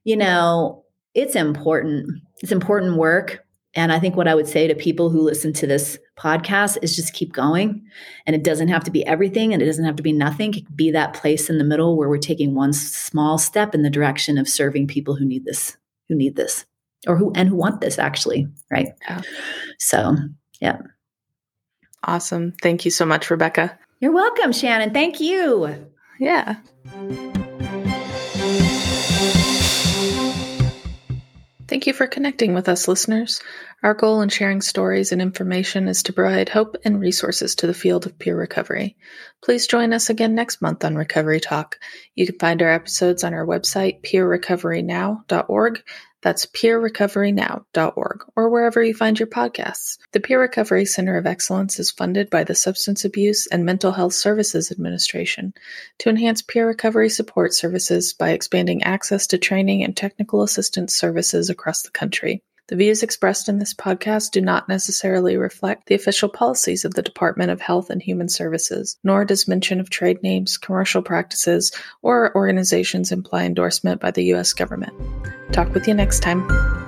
you know, it's important. It's important work. And I think what I would say to people who listen to this podcast is just keep going. And it doesn't have to be everything, and it doesn't have to be nothing. It could be that place in the middle where we're taking one small step in the direction of serving people who need this, who need this. Or who and who want this, actually, right? Yeah. So, yeah. Awesome. Thank you so much, Rebecca. You're welcome, Shannon. Thank you. Yeah. Thank you for connecting with us, listeners. Our goal in sharing stories and information is to provide hope and resources to the field of peer recovery. Please join us again next month on Recovery Talk. You can find our episodes on our website, peer recovery now dot org. That's peer recovery now dot org, or wherever you find your podcasts. The Peer Recovery Center of Excellence is funded by the Substance Abuse and Mental Health Services Administration to enhance peer recovery support services by expanding access to training and technical assistance services across the country. The views expressed in this podcast do not necessarily reflect the official policies of the Department of Health and Human Services, nor does mention of trade names, commercial practices, or organizations imply endorsement by the U S government. Talk with you next time.